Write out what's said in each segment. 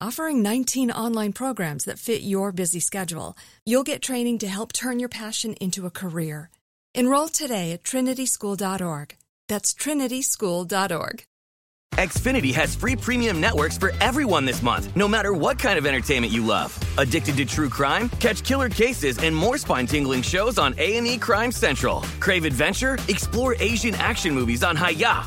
Offering 19 online programs that fit your busy schedule, you'll get training to help turn your passion into a career. Enroll today at trinityschool.org. That's trinityschool.org. Xfinity has free premium networks for everyone this month, no matter what kind of entertainment you love. Addicted to true crime? Catch killer cases and more spine-tingling shows on A&E Crime Central. Crave adventure? Explore Asian action movies on Hayah.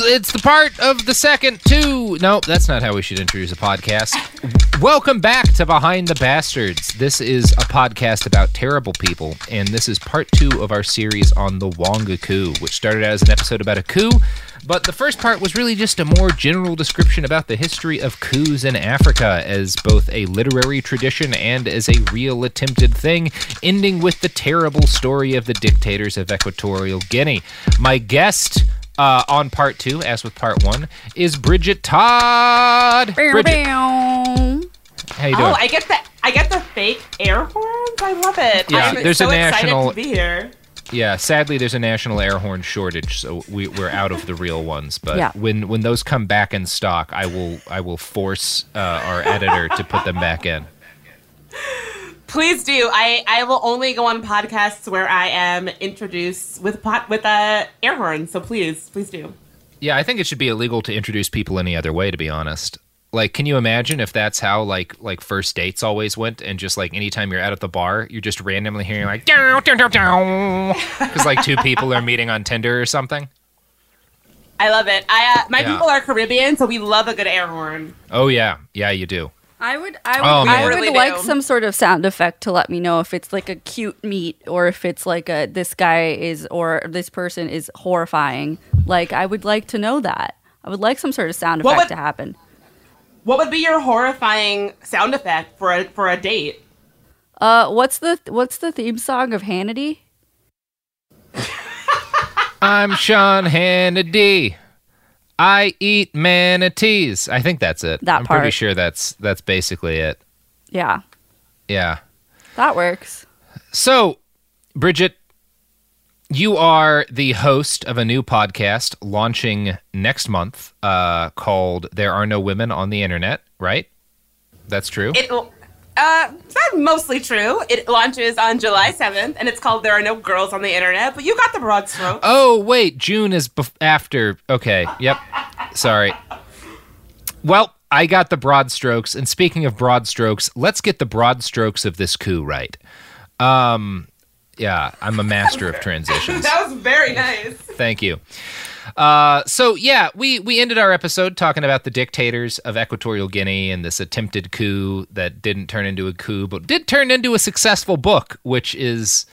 It's the part of the second two. No, that's not how we should introduce a podcast. Welcome back to Behind the Bastards. This is a podcast about terrible people, and this is part two of our series on the Wonga Coup, which started out as an episode about a coup, but the first part was really just a more general description about the history of coups in Africa as both a literary tradition and as a real attempted thing, ending with the terrible story of the dictators of Equatorial Guinea. My guest on part two, as with part one, is Bridget Todd. Bridget. How you doing? Oh, I get the fake air horns. I love it. Yeah, I'm so excited to be here. Yeah, sadly, there's a national air horn shortage, so we're out of the real ones. But yeah, when those come back in stock, I will force our editor to put them back in. Please do. I will only go on podcasts where I am introduced with air horn. So please do. Yeah, I think it should be illegal to introduce people any other way, to be honest. Like, can you imagine if that's how like first dates always went, and just like anytime you're out at the bar, you're just randomly hearing like dow, dow, dow, dow, because like two people are meeting on Tinder or something. I love it. My people are Caribbean, so we love a good air horn. Oh yeah, yeah, you do. I would like some sort of sound effect to let me know if it's like a cute meet, or if it's like a this guy is, or this person is horrifying. Like, I would like to know that. I would like some sort of sound effect to happen. What would be your horrifying sound effect for a date? What's the theme song of Hannity? I'm Sean Hannity. I eat manatees. I think that's it. I'm pretty sure that's basically it. Yeah. Yeah. That works. So, Bridget, you are the host of a new podcast launching next month called There Are No Women on the Internet, right? That's true? It's not mostly true. It launches on July 7th, and it's called There Are No Girls on the Internet, but you got the broad strokes. Oh, wait. June is after. Okay. Yep. Sorry. Well, I got the broad strokes, and speaking of broad strokes, let's get the broad strokes of this coup right. Yeah, I'm a master of transitions. That was very nice. Thank you. So, yeah, we ended our episode talking about the dictators of Equatorial Guinea and this attempted coup that didn't turn into a coup, but did turn into a successful book, which is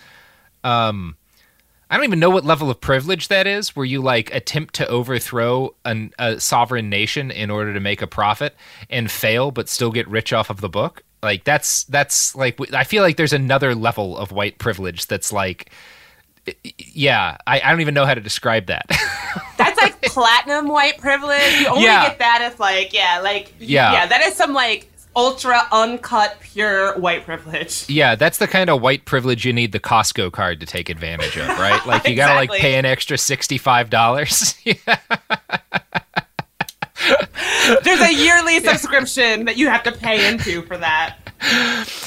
I don't even know what level of privilege that is, where you like attempt to overthrow a sovereign nation in order to make a profit and fail, but still get rich off of the book. Like that's like, I feel like there's another level of white privilege that's like, yeah, I don't even know how to describe that. That's like platinum white privilege. You only get that if like, that is some like ultra uncut pure white privilege. Yeah, that's the kind of white privilege you need the Costco card to take advantage of, right? Like you exactly. gotta like pay an extra $65. Yeah. There's a yearly subscription that you have to pay into for that.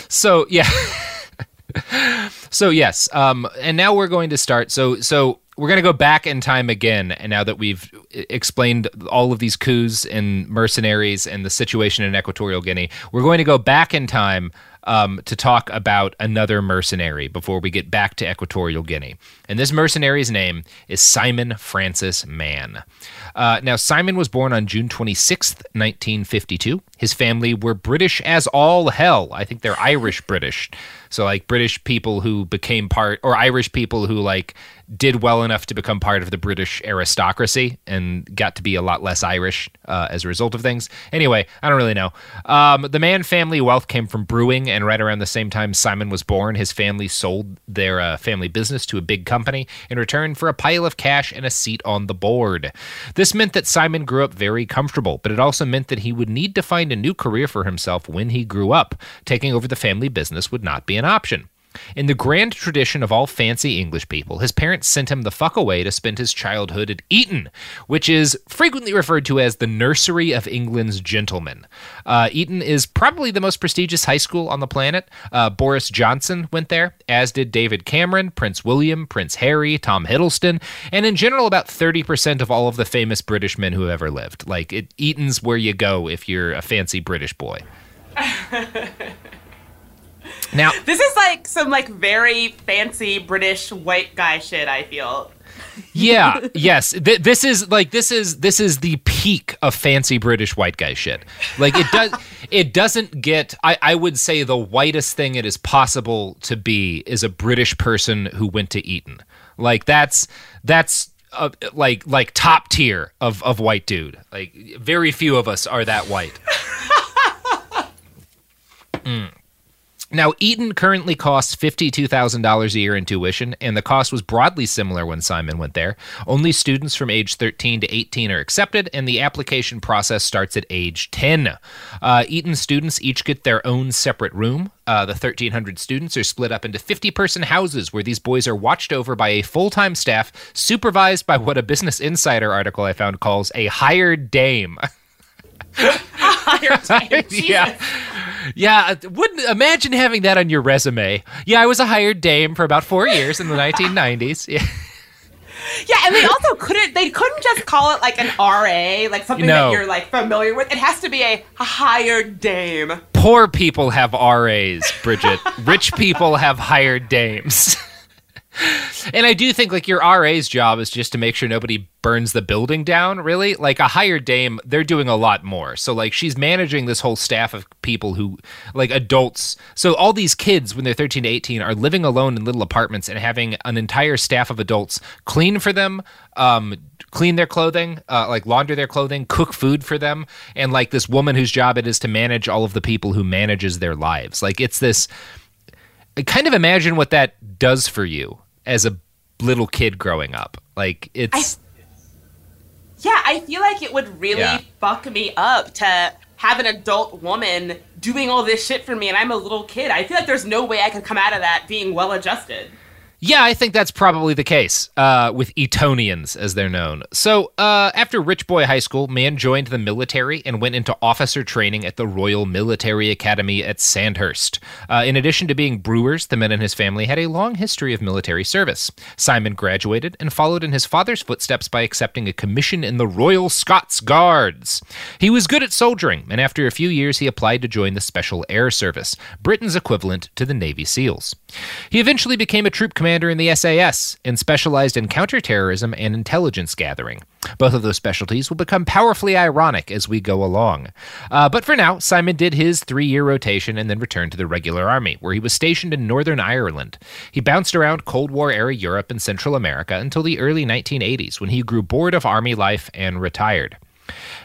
So yeah. So yes, and now we're going to start. So we're going to go back in time again, and now that we've explained all of these coups and mercenaries and the situation in Equatorial Guinea, we're going to go back in time to talk about another mercenary before we get back to Equatorial Guinea. And this mercenary's name is Simon Francis Mann. Now, Simon was born on June 26th, 1952. His family were British as all hell. I think they're Irish British. So, like, British people who became part, or Irish people who, like, did well enough to become part of the British aristocracy and got to be a lot less Irish as a result of things. Anyway, I don't really know. The Mann family wealth came from brewing, and right around the same time Simon was born, his family sold their family business to a big company in return for a pile of cash and a seat on the board. This meant that Simon grew up very comfortable, but it also meant that he would need to find a new career for himself when he grew up. Taking over the family business would not be an option. In the grand tradition of all fancy English people, his parents sent him the fuck away to spend his childhood at Eton, which is frequently referred to as the nursery of England's gentlemen. Eton is probably the most prestigious high school on the planet. Boris Johnson went there, as did David Cameron, Prince William, Prince Harry, Tom Hiddleston, and in general about 30% of all of the famous British men who ever lived. Like, Eton's where you go if you're a fancy British boy. Now, this is like some like very fancy British white guy shit, I feel. Yeah, yes. This is the peak of fancy British white guy shit. Like it doesn't get, I would say the whitest thing it is possible to be is a British person who went to Eton. Like that's like top tier of white dude. Like very few of us are that white. Now, Eton currently costs $52,000 a year in tuition, and the cost was broadly similar when Simon went there. Only students from age 13 to 18 are accepted, and the application process starts at age 10. Eton students each get their own separate room. The 1,300 students are split up into 50-person houses where these boys are watched over by a full-time staff supervised by what a Business Insider article I found calls a hired dame. Yeah, wouldn't imagine having that on your resume. Yeah, I was a hired dame for about 4 years in the 1990s. Yeah, and they also couldn't just call it like an RA, like something that you're like familiar with. It has to be a hired dame. Poor people have RAs, Bridget. Rich people have hired dames. And I do think, like, your RA's job is just to make sure nobody burns the building down, really. Like, a hired dame, they're doing a lot more. So, like, she's managing this whole staff of people who, like, adults. So all these kids, when they're 13 to 18, are living alone in little apartments and having an entire staff of adults clean for them, clean their clothing, like, launder their clothing, cook food for them, and, like, this woman whose job it is to manage all of the people who manages their lives. Like, it's this... Kind of imagine what that does for you as a little kid growing up. Like, it's... I feel like it would really fuck me up to have an adult woman doing all this shit for me, and I'm a little kid. I feel like there's no way I could come out of that being well-adjusted. Yeah, I think that's probably the case with Etonians, as they're known. So after Rich Boy High School, Mann joined the military and went into officer training at the Royal Military Academy at Sandhurst. In addition to being brewers, the men in his family had a long history of military service. Simon graduated and followed in his father's footsteps by accepting a commission in the Royal Scots Guards. He was good at soldiering, and after a few years, he applied to join the Special Air Service, Britain's equivalent to the Navy SEALs. He eventually became a troop commander commander in the SAS and specialized in counterterrorism and intelligence gathering. Both of those specialties will become powerfully ironic as we go along. But for now, Simon did his 3-year rotation and then returned to the regular army, where he was stationed in Northern Ireland. He bounced around Cold War-era Europe and Central America until the early 1980s, when he grew bored of army life and retired.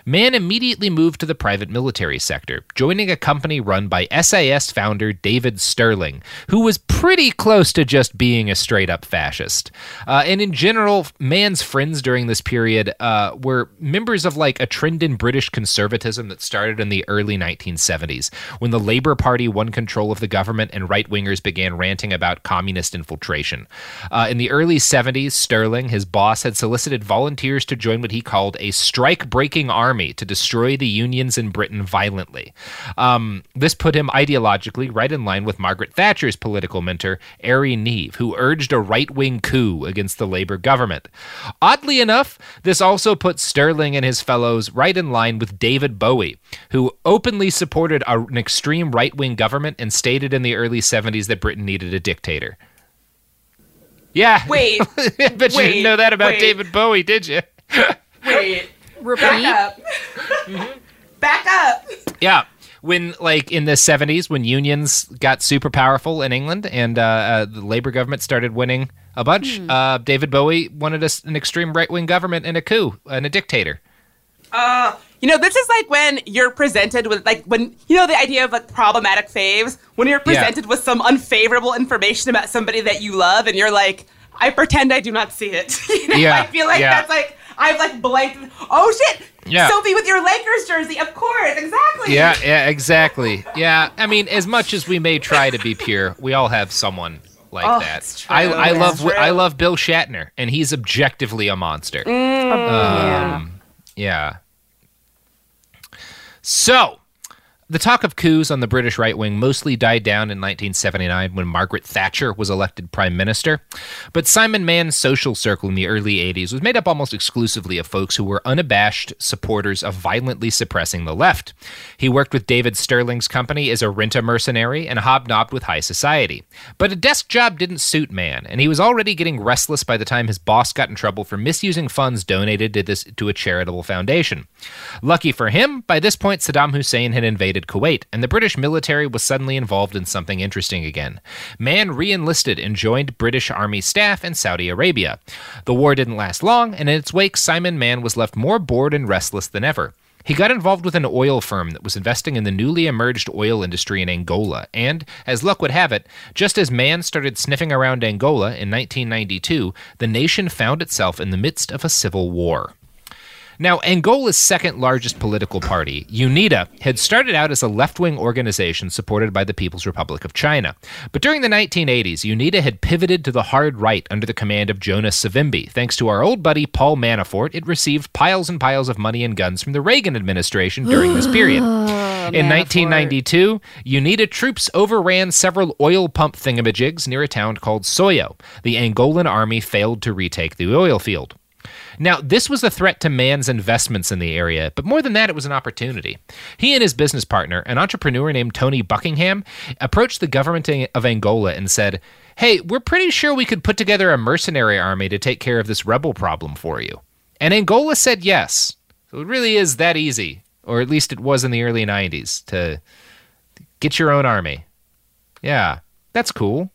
Mann immediately moved to the private military sector, joining a company run by SAS founder David Sterling, who was pretty close to just being a straight-up fascist. And in general, Mann's friends during this period were members of like a trend in British conservatism that started in the early 1970s, when the Labour Party won control of the government and right-wingers began ranting about communist infiltration. In the early 70s, Sterling, his boss, had solicited volunteers to join what he called a strike-break army to destroy the unions in Britain violently. This put him ideologically right in line with Margaret Thatcher's political mentor, Ari Neve, who urged a right-wing coup against the Labour government. Oddly enough, this also put Sterling and his fellows right in line with David Bowie, who openly supported an extreme right-wing government and stated in the early 70s that Britain needed a dictator. Yeah. Wait. But you didn't know that about David Bowie, did you? Wait. Repeat. Back up. Mm-hmm. Back up. Yeah. When, like, in the 70s, when unions got super powerful in England and the Labour government started winning a bunch, David Bowie wanted an extreme right-wing government and a coup and a dictator. You know, this is like when you're presented with, like, when, you know, the idea of, like, problematic faves, when you're presented with some unfavorable information about somebody that you love and you're like, I pretend I do not see it. You know? Yeah. I feel like that's, like, I've, like, blanked. Oh, shit. Yeah. Sophie with your Lakers jersey. Of course. Exactly. Yeah, exactly. Yeah. I mean, as much as we may try to be pure, we all have someone like that. It's true. I love Bill Shatner, and he's objectively a monster. So, the talk of coups on the British right wing mostly died down in 1979 when Margaret Thatcher was elected prime minister. But Simon Mann's social circle in the early 80s was made up almost exclusively of folks who were unabashed supporters of violently suppressing the left. He worked with David Sterling's company as a rent-a mercenary and hobnobbed with high society. But a desk job didn't suit Mann, and he was already getting restless by the time his boss got in trouble for misusing funds donated to a charitable foundation. Lucky for him, by this point Saddam Hussein had invaded Kuwait, and the British military was suddenly involved in something interesting again. Mann re-enlisted and joined British Army staff in Saudi Arabia. The war didn't last long, and in its wake, Simon Mann was left more bored and restless than ever. He got involved with an oil firm that was investing in the newly emerged oil industry in Angola, and, as luck would have it, just as Mann started sniffing around Angola in 1992, the nation found itself in the midst of a civil war. Now, Angola's second largest political party, UNITA, had started out as a left-wing organization supported by the People's Republic of China. But during the 1980s, UNITA had pivoted to the hard right under the command of Jonas Savimbi. Thanks to our old buddy Paul Manafort, it received piles and piles of money and guns from the Reagan administration during this period. In 1992, UNITA troops overran several oil pump thingamajigs near a town called Soyo. The Angolan army failed to retake the oil field. Now, this was a threat to Mann's investments in the area, but more than that, it was an opportunity. He and his business partner, an entrepreneur named Tony Buckingham, approached the government of Angola and said, "Hey, we're pretty sure we could put together a mercenary army to take care of this rebel problem for you." And Angola said yes. So it really is that easy, or at least it was in the early 90s, to get your own army. Yeah, that's cool.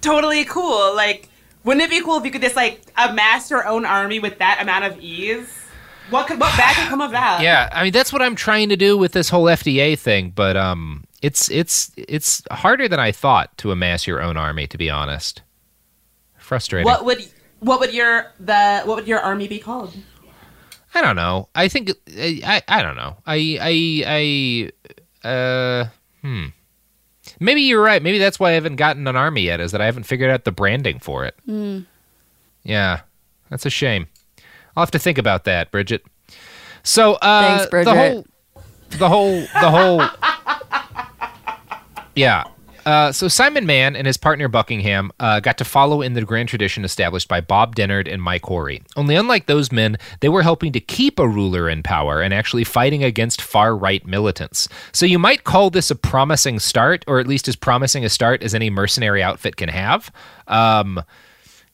Totally cool, like... Wouldn't it be cool if you could just, like, amass your own army with that amount of ease? What bad could come of that? Yeah, I mean, that's what I'm trying to do with this whole FDA thing, but it's harder than I thought to amass your own army, to be honest. Frustrating. What would your army be called? I don't know. I think I don't know. Maybe you're right. Maybe that's why I haven't gotten an army yet, is that I haven't figured out the branding for it. Yeah, that's a shame. I'll have to think about that, Bridget. So, thanks, Bridget. The whole, yeah. So Simon Mann and his partner Buckingham got to follow in the grand tradition established by Bob Denard and Mike Horry. Only unlike those men, they were helping to keep a ruler in power and actually fighting against far-right militants. So you might call this a promising start, or at least as promising a start as any mercenary outfit can have.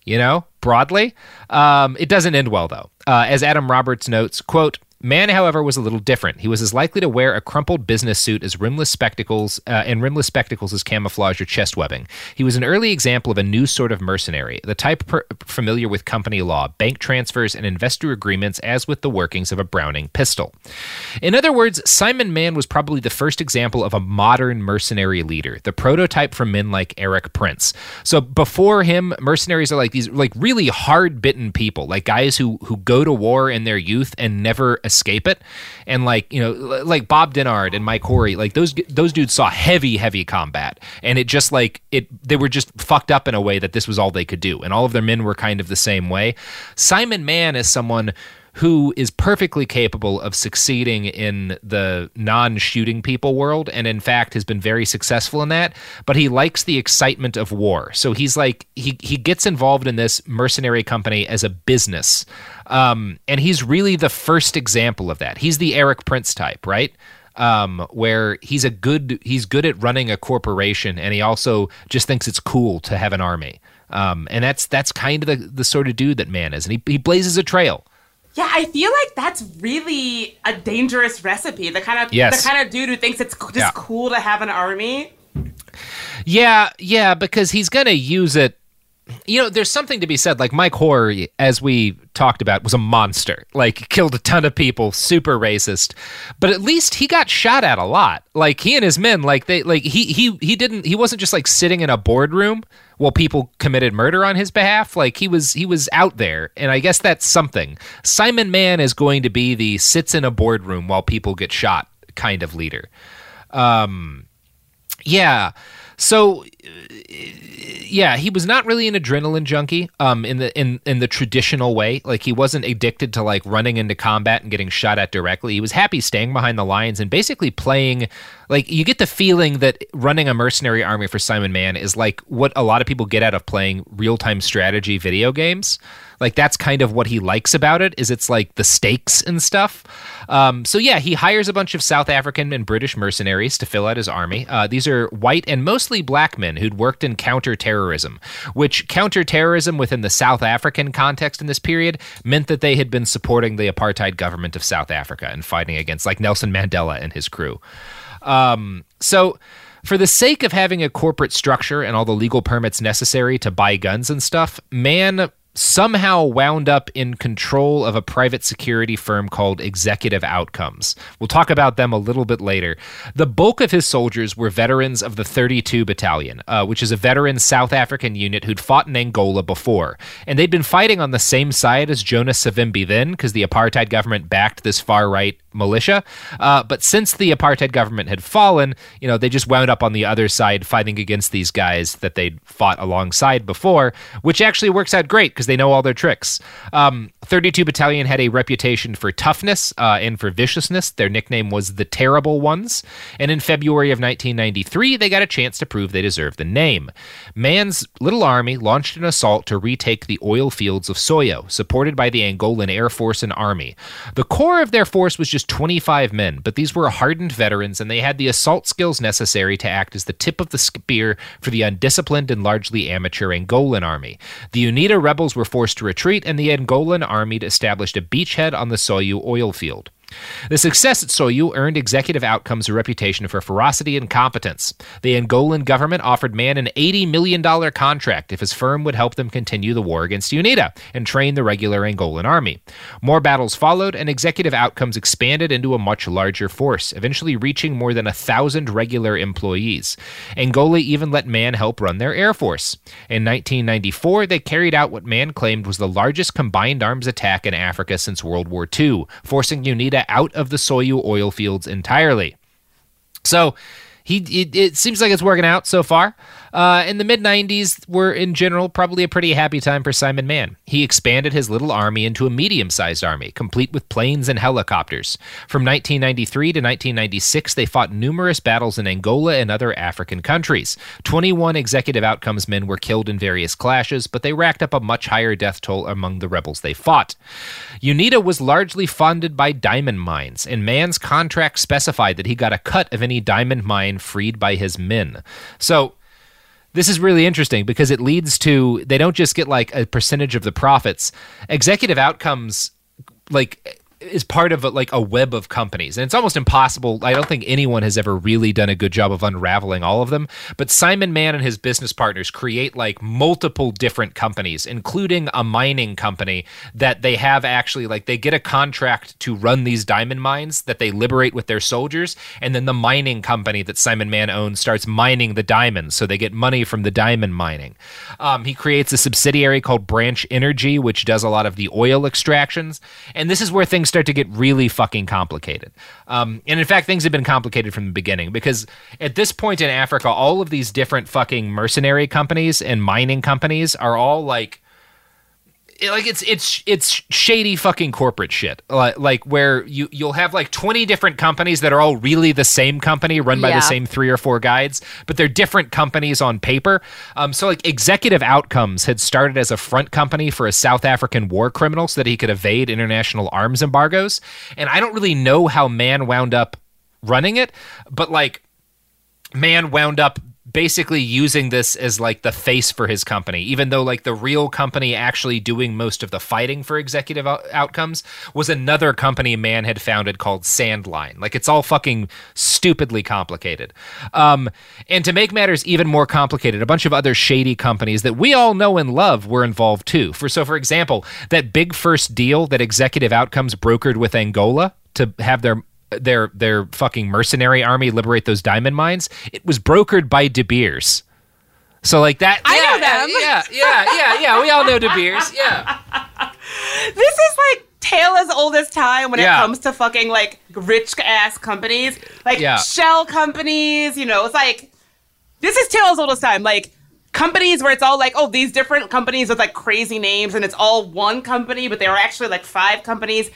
You know, broadly. It doesn't end well, though. As Adam Roberts notes, quote, Mann, however, was a little different. He was as likely to wear a crumpled business suit as rimless spectacles as camouflage or chest webbing. He was an early example of a new sort of mercenary, the type familiar with company law, bank transfers, and investor agreements, as with the workings of a Browning pistol. In other words, Simon Mann was probably the first example of a modern mercenary leader, the prototype for men like Eric Prince. So before him, mercenaries are like these like really hard-bitten people, like guys who go to war in their youth and never escape it. And like, you know, like Bob Denard and Mike Horry, like those dudes saw heavy combat, and it just like they were just fucked up in a way that this was all they could do, and all of their men were kind of the same way. Simon Mann is someone who is perfectly capable of succeeding in the non-shooting people world, and in fact has been very successful in that, but he likes the excitement of war. So he's like, he gets involved in this mercenary company as a business. And he's really the first example of that. He's the Eric Prince type, right? Where he's good at running a corporation, and he also just thinks it's cool to have an army. And that's kind of the sort of dude that Mann is, and he blazes a trail. Yeah, I feel like that's really a dangerous recipe. The kind of dude who thinks it's just cool to have an army. Yeah, because he's gonna use it. You know, there's something to be said. Like Mike Horry, as we talked about, was a monster. Like, killed a ton of people, super racist. But at least he got shot at a lot. Like, he and his men, like they, like he wasn't just like sitting in a boardroom while people committed murder on his behalf. Like, he was out there, and I guess that's something. Simon Mann is going to be the sits in a boardroom while people get shot kind of leader. Yeah. So, yeah, he was not really an adrenaline junkie in the traditional way. Like, he wasn't addicted to, like, running into combat and getting shot at directly. He was happy staying behind the lines and basically playing, like, you get the feeling that running a mercenary army for Simon Mann is, like, what a lot of people get out of playing real-time strategy video games. Like, that's kind of what he likes about it, is it's, like, the stakes and stuff. So, yeah, he hires a bunch of South African and British mercenaries to fill out his army. These are white and mostly black men who'd worked in counterterrorism, which counterterrorism within the South African context in this period meant that they had been supporting the apartheid government of South Africa and fighting against, like, Nelson Mandela and his crew. So... for the sake of having a corporate structure and all the legal permits necessary to buy guns and stuff, Mann somehow wound up in control of a private security firm called Executive Outcomes. We'll talk about them a little bit later. The bulk of his soldiers were veterans of the 32 Battalion, which is a veteran South African unit who'd fought in Angola before. And they'd been fighting on the same side as Jonas Savimbi then, because the apartheid government backed this far-right militia, but since the apartheid government had fallen, you know, they just wound up on the other side fighting against these guys that they'd fought alongside before, which actually works out great because they know all their tricks. 32 Battalion had a reputation for toughness and for viciousness. Their nickname was the Terrible Ones, and in February of 1993, they got a chance to prove they deserved the name. Mann's little army launched an assault to retake the oil fields of Soyo, supported by the Angolan Air Force and Army. The core of their force was just 25 men, but these were hardened veterans, and they had the assault skills necessary to act as the tip of the spear for the undisciplined and largely amateur Angolan army. The UNITA rebels were forced to retreat, and the Angolan army established a beachhead on the Soyo oil field. The success at Soyo earned Executive Outcomes a reputation for ferocity and competence. The Angolan government offered Mann an $80 million contract if his firm would help them continue the war against UNITA and train the regular Angolan army. More battles followed, and Executive Outcomes expanded into a much larger force, eventually reaching more than 1,000 regular employees. Angola even let Mann help run their air force. In 1994, they carried out what Mann claimed was the largest combined arms attack in Africa since World War II, forcing UNITA out of the Soyo oil fields entirely. So it seems like it's working out so far. And the mid-90s were, in general, probably a pretty happy time for Simon Mann. He expanded his little army into a medium-sized army, complete with planes and helicopters. From 1993 to 1996, they fought numerous battles in Angola and other African countries. 21 Executive Outcomes men were killed in various clashes, but they racked up a much higher death toll among the rebels they fought. UNITA was largely funded by diamond mines, and Mann's contract specified that he got a cut of any diamond mine freed by his men. So this is really interesting because it leads to, they don't just get like a percentage of the profits. Executive Outcomes like is part of a web of companies, and it's almost impossible. I don't think anyone has ever really done a good job of unraveling all of them, but Simon Mann and his business partners create like multiple different companies, including a mining company that they have actually like they get a contract to run these diamond mines that they liberate with their soldiers, and then the mining company that Simon Mann owns starts mining the diamonds, so they get money from the diamond mining. He creates a subsidiary called Branch Energy, which does a lot of the oil extractions, and this is where things start to get really fucking complicated. And in fact, things have been complicated from the beginning, because at this point in Africa, all of these different fucking mercenary companies and mining companies are all like it's shady fucking corporate shit. Like where you'll have like 20 different companies that are all really the same company run by the same 3 or 4 guys, but they're different companies on paper. So like Executive Outcomes had started as a front company for a South African war criminal so that he could evade international arms embargoes. And I don't really know how Mann wound up running it, but like Mann wound up basically using this as like the face for his company, even though like the real company actually doing most of the fighting for Executive Outcomes was another company Mann had founded called Sandline. Like it's all fucking stupidly complicated. And to make matters even more complicated, a bunch of other shady companies that we all know and love were involved too. For example, that big first deal that Executive Outcomes brokered with Angola to have their fucking mercenary army liberate those diamond mines, it was brokered by De Beers. So like that, I know them. Yeah. We all know De Beers. Yeah. This is like tale as old as time when it comes to fucking like rich ass companies, like shell companies, you know, it's like, this is tale as old as time. Like companies where it's all like, oh, these different companies with like crazy names and it's all one company, but they were actually like 5 companies.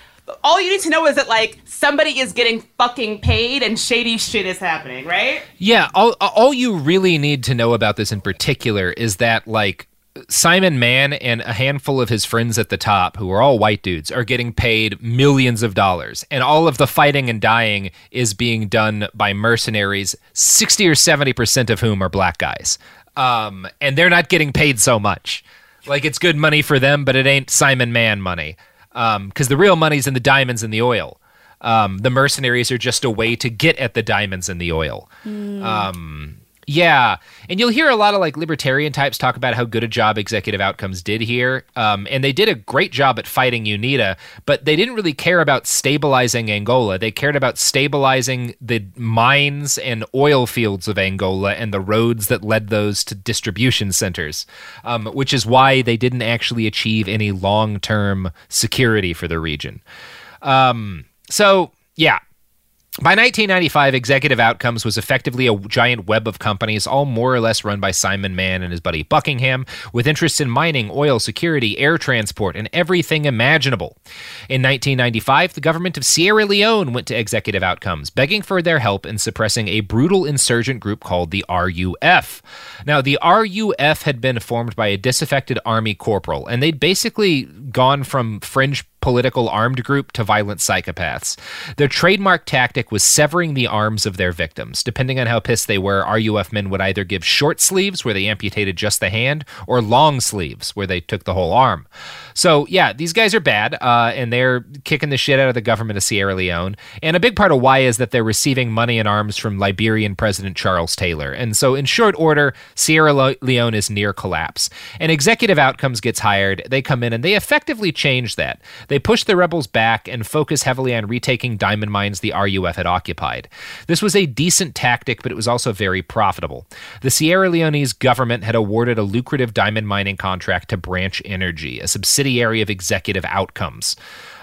All you need to know is that, like, somebody is getting fucking paid and shady shit is happening, right? Yeah, all you really need to know about this in particular is that, like, Simon Mann and a handful of his friends at the top, who are all white dudes, are getting paid millions of dollars. And all of the fighting and dying is being done by mercenaries, 60 or 70% of whom are black guys. And they're not getting paid so much. Like, it's good money for them, but it ain't Simon Mann money. Because the real money's in the diamonds and the oil. The mercenaries are just a way to get at the diamonds and the oil. Yeah. And you'll hear a lot of like libertarian types talk about how good a job Executive Outcomes did here. And they did a great job at fighting UNITA, but they didn't really care about stabilizing Angola. They cared about stabilizing the mines and oil fields of Angola and the roads that led those to distribution centers, which is why they didn't actually achieve any long-term security for the region. By 1995, Executive Outcomes was effectively a giant web of companies, all more or less run by Simon Mann and his buddy Buckingham, with interests in mining, oil, security, air transport, and everything imaginable. In 1995, the government of Sierra Leone went to Executive Outcomes, begging for their help in suppressing a brutal insurgent group called the RUF. Now, the RUF had been formed by a disaffected army corporal, and they'd basically gone from fringe political armed group to violent psychopaths. Their trademark tactic was severing the arms of their victims. Depending on how pissed they were, RUF men would either give short sleeves, where they amputated just the hand, or long sleeves, where they took the whole arm. So yeah, these guys are bad, and they're kicking the shit out of the government of Sierra Leone. And a big part of why is that they're receiving money and arms from Liberian President Charles Taylor. And so in short order, Sierra Leone is near collapse. And Executive Outcomes gets hired. They come in and they effectively change that. They pushed the rebels back and focused heavily on retaking diamond mines the RUF had occupied. This was a decent tactic, but it was also very profitable. The Sierra Leone's government had awarded a lucrative diamond mining contract to Branch Energy, a subsidiary of Executive Outcomes.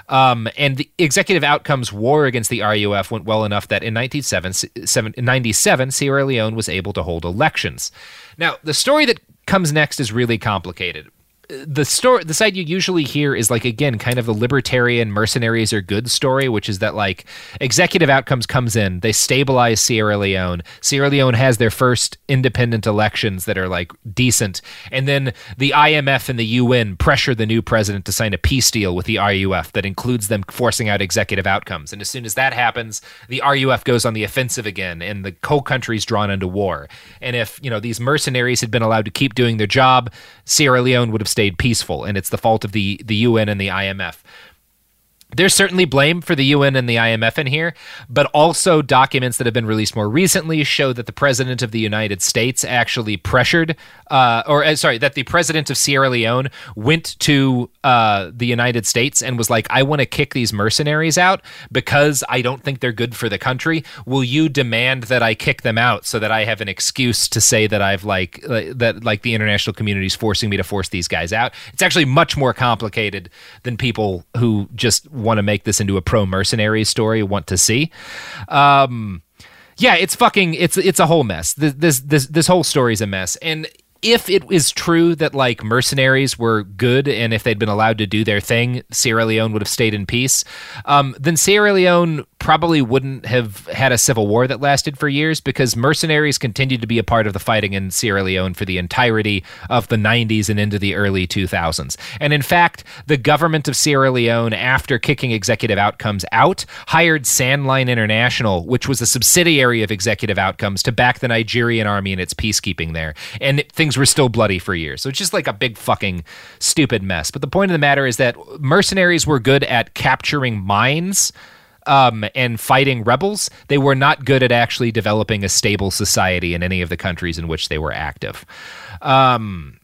And the Executive Outcomes war against the RUF went well enough that in 1997, Sierra Leone was able to hold elections. Now, the story that comes next is really complicated. The side you usually hear is, like, again, kind of the libertarian mercenaries are good story, which is that, like, Executive Outcomes comes in, they stabilize Sierra Leone. Sierra Leone has their first independent elections that are, like, decent. And then the IMF and the UN pressure the new president to sign a peace deal with the RUF that includes them forcing out Executive Outcomes. And as soon as that happens, the RUF goes on the offensive again and the whole country's drawn into war. And if, you know, these mercenaries had been allowed to keep doing their job, Sierra Leone would have stayed peaceful, and it's the fault of the UN and the IMF. There's certainly blame for the UN and the IMF in here, but also documents that have been released more recently show that the president of the United States actually pressured, that the president of Sierra Leone went to the United States and was like, I want to kick these mercenaries out because I don't think they're good for the country. Will you demand that I kick them out so that I have an excuse to say that I've that the international community is forcing me to force these guys out? It's actually much more complicated than people who just want to make this into a pro-mercenary story want to see. It's a whole mess. This whole story is a mess. And if it is true that, like, mercenaries were good and if they'd been allowed to do their thing, Sierra Leone would have stayed in peace, then Sierra Leone probably wouldn't have had a civil war that lasted for years, because mercenaries continued to be a part of the fighting in Sierra Leone for the entirety of the 90s and into the early 2000s. And in fact, the government of Sierra Leone, after kicking Executive Outcomes out, hired Sandline International, which was a subsidiary of Executive Outcomes, to back the Nigerian army in its peacekeeping there. And things were still bloody for years. So it's just like a big fucking stupid mess. But the point of the matter is that mercenaries were good at capturing mines and fighting rebels. They were not good at actually developing a stable society in any of the countries in which they were active. In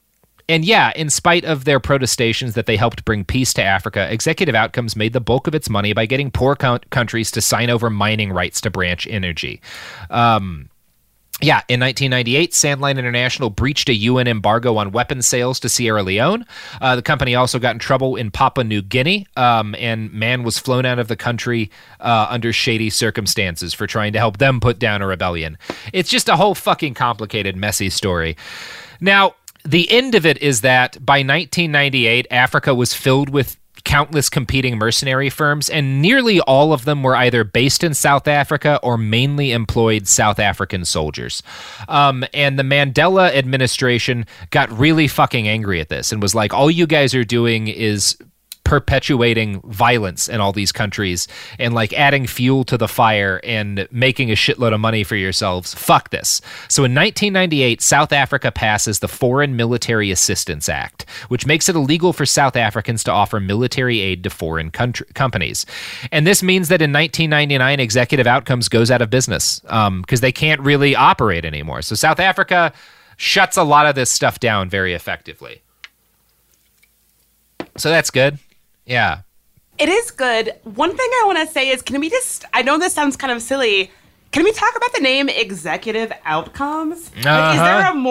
spite of their protestations that they helped bring peace to Africa, Executive Outcomes made the bulk of its money by getting poor countries to sign over mining rights to Branch Energy. In 1998, Sandline International breached a UN embargo on weapon sales to Sierra Leone. The company also got in trouble in Papua New Guinea, and Mann was flown out of the country under shady circumstances for trying to help them put down a rebellion. It's just a whole fucking complicated, messy story. Now, the end of it is that by 1998, Africa was filled with countless competing mercenary firms, and nearly all of them were either based in South Africa or mainly employed South African soldiers. And the Mandela administration got really fucking angry at this and was like, all you guys are doing is perpetuating violence in all these countries and, like, adding fuel to the fire and making a shitload of money for yourselves. Fuck this. So in 1998, South Africa passes the Foreign Military Assistance Act, which makes it illegal for South Africans to offer military aid to foreign companies. And this means that in 1999, Executive Outcomes goes out of business because they can't really operate anymore. So South Africa shuts a lot of this stuff down very effectively. So that's good. Yeah. It is good. One thing I want to say is, I know this sounds kind of silly. Can we talk about the name Executive Outcomes? Like, is there a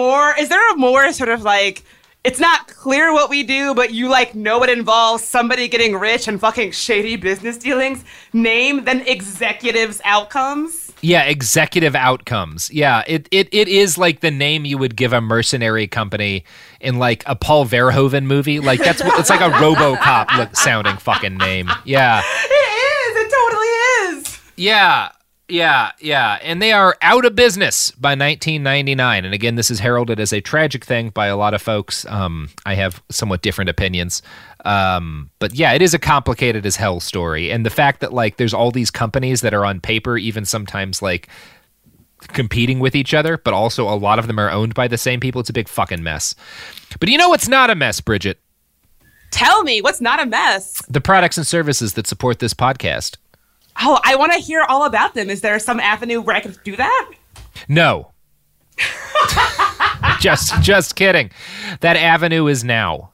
more sort of, like, it's not clear what we do, but you, like, know it involves somebody getting rich and fucking shady business dealings name than Executive's Outcomes? Yeah, Executive Outcomes. Yeah, it is like the name you would give a mercenary company in, like, a Paul Verhoeven movie. Like, that's what, it's like a RoboCop sounding fucking name. Yeah. It is. It totally is. Yeah. Yeah, yeah. And they are out of business by 1999. And again, this is heralded as a tragic thing by a lot of folks. I have somewhat different opinions. But yeah, it is a complicated as hell story. And the fact that, like, there's all these companies that are on paper, even sometimes, like, competing with each other, but also a lot of them are owned by the same people. It's a big fucking mess. But you know what's not a mess, Bridget? Tell me, what's not a mess? The products and services that support this podcast. Oh, I want to hear all about them. Is there some avenue where I can do that? No. Just kidding. That avenue is now.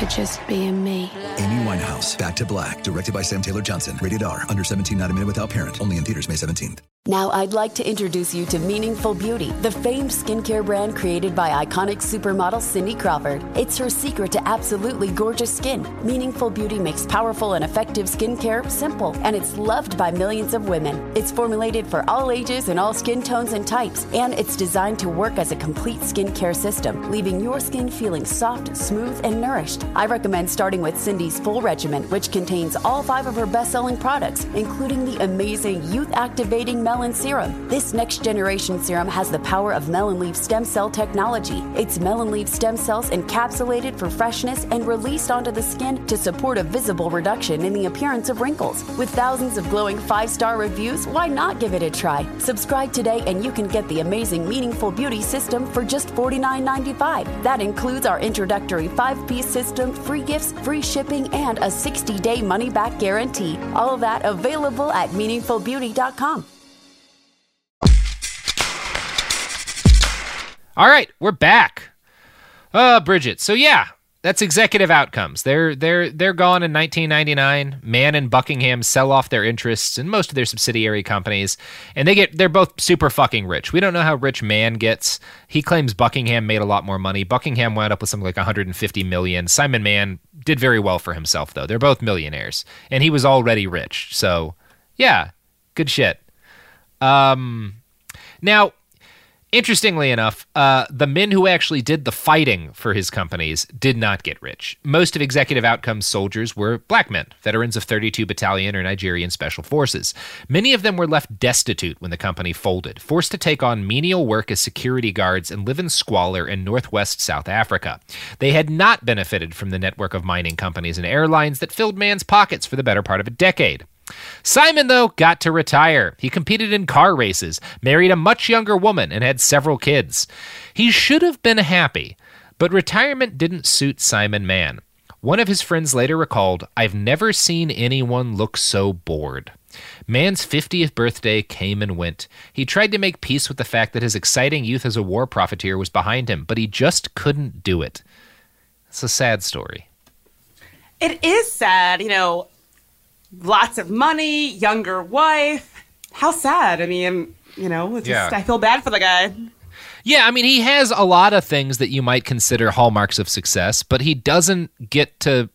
for just being me. Amy Winehouse, Back to Black, directed by Sam Taylor Johnson. Rated R, under 17, not admitted without parent. Only in theaters May 17th. Now I'd like to introduce you to Meaningful Beauty, the famed skincare brand created by iconic supermodel Cindy Crawford. It's her secret to absolutely gorgeous skin. Meaningful Beauty makes powerful and effective skincare simple, and it's loved by millions of women. It's formulated for all ages and all skin tones and types, and it's designed to work as a complete skincare system, leaving your skin feeling soft, smooth, and nourished. I recommend starting with Cindy's full regimen, which contains all 5 of her best-selling products, including the amazing youth-activating Melon Serum. This next-generation serum has the power of melon leaf stem cell technology. It's melon leaf stem cells encapsulated for freshness and released onto the skin to support a visible reduction in the appearance of wrinkles. With thousands of glowing 5-star reviews, why not give it a try? Subscribe today and you can get the amazing Meaningful Beauty system for just $49.95. That includes our introductory 5-piece system, free gifts, free shipping, and a 60-day money-back guarantee. All that available at MeaningfulBeauty.com. All right, we're back. Bridget, so yeah, that's Executive Outcomes. They're gone in 1999. Mann and Buckingham sell off their interests in most of their subsidiary companies, and they're both super fucking rich. We don't know how rich Mann gets. He claims Buckingham made a lot more money. Buckingham wound up with something like $150 million. Simon Mann did very well for himself, though. They're both millionaires, and he was already rich. So, yeah, good shit. Now, interestingly enough, the men who actually did the fighting for his companies did not get rich. Most of Executive Outcomes' soldiers were black men, veterans of 32 Battalion or Nigerian Special Forces. Many of them were left destitute when the company folded, forced to take on menial work as security guards and live in squalor in northwest South Africa. They had not benefited from the network of mining companies and airlines that filled Mann's pockets for the better part of a decade. Simon, though, got to retire. He competed in car races, married a much younger woman, and had several kids. He should have been happy, but retirement didn't suit Simon Mann. One of his friends later recalled, "I've never seen anyone look so bored." Mann's 50th birthday came and went. He tried to make peace with the fact that his exciting youth as a war profiteer was behind him, but he just couldn't do it. It's a sad story. It is sad, you know. Lots of money, younger wife. How sad. I mean, you know, it's just, yeah. I feel bad for the guy. Yeah, I mean, he has a lot of things that you might consider hallmarks of success, but he doesn't get to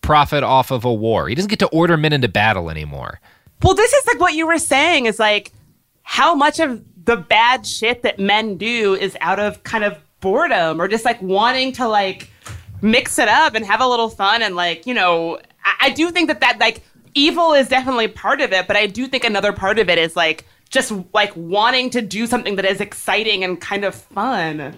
profit off of a war. He doesn't get to order men into battle anymore. Well, this is like what you were saying is like how much of the bad shit that men do is out of kind of boredom or just like wanting to like mix it up and have a little fun. And like, you know, I do think that like evil is definitely part of it, but I do think another part of it is like just like wanting to do something that is exciting and kind of fun,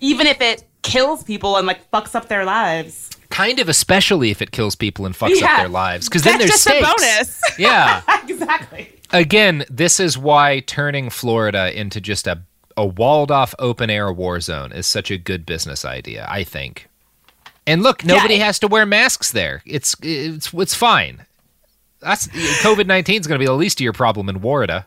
even if it kills people and like fucks up their lives. Kind of, especially if it kills people and fucks up their lives, because then there's stakes. That's just a bonus. Yeah. Exactly. Again, this is why turning Florida into just a walled-off open-air war zone is such a good business idea, I think. And look, nobody has to wear masks there. It's fine. That's COVID-19 is going to be the least of your problem in Florida.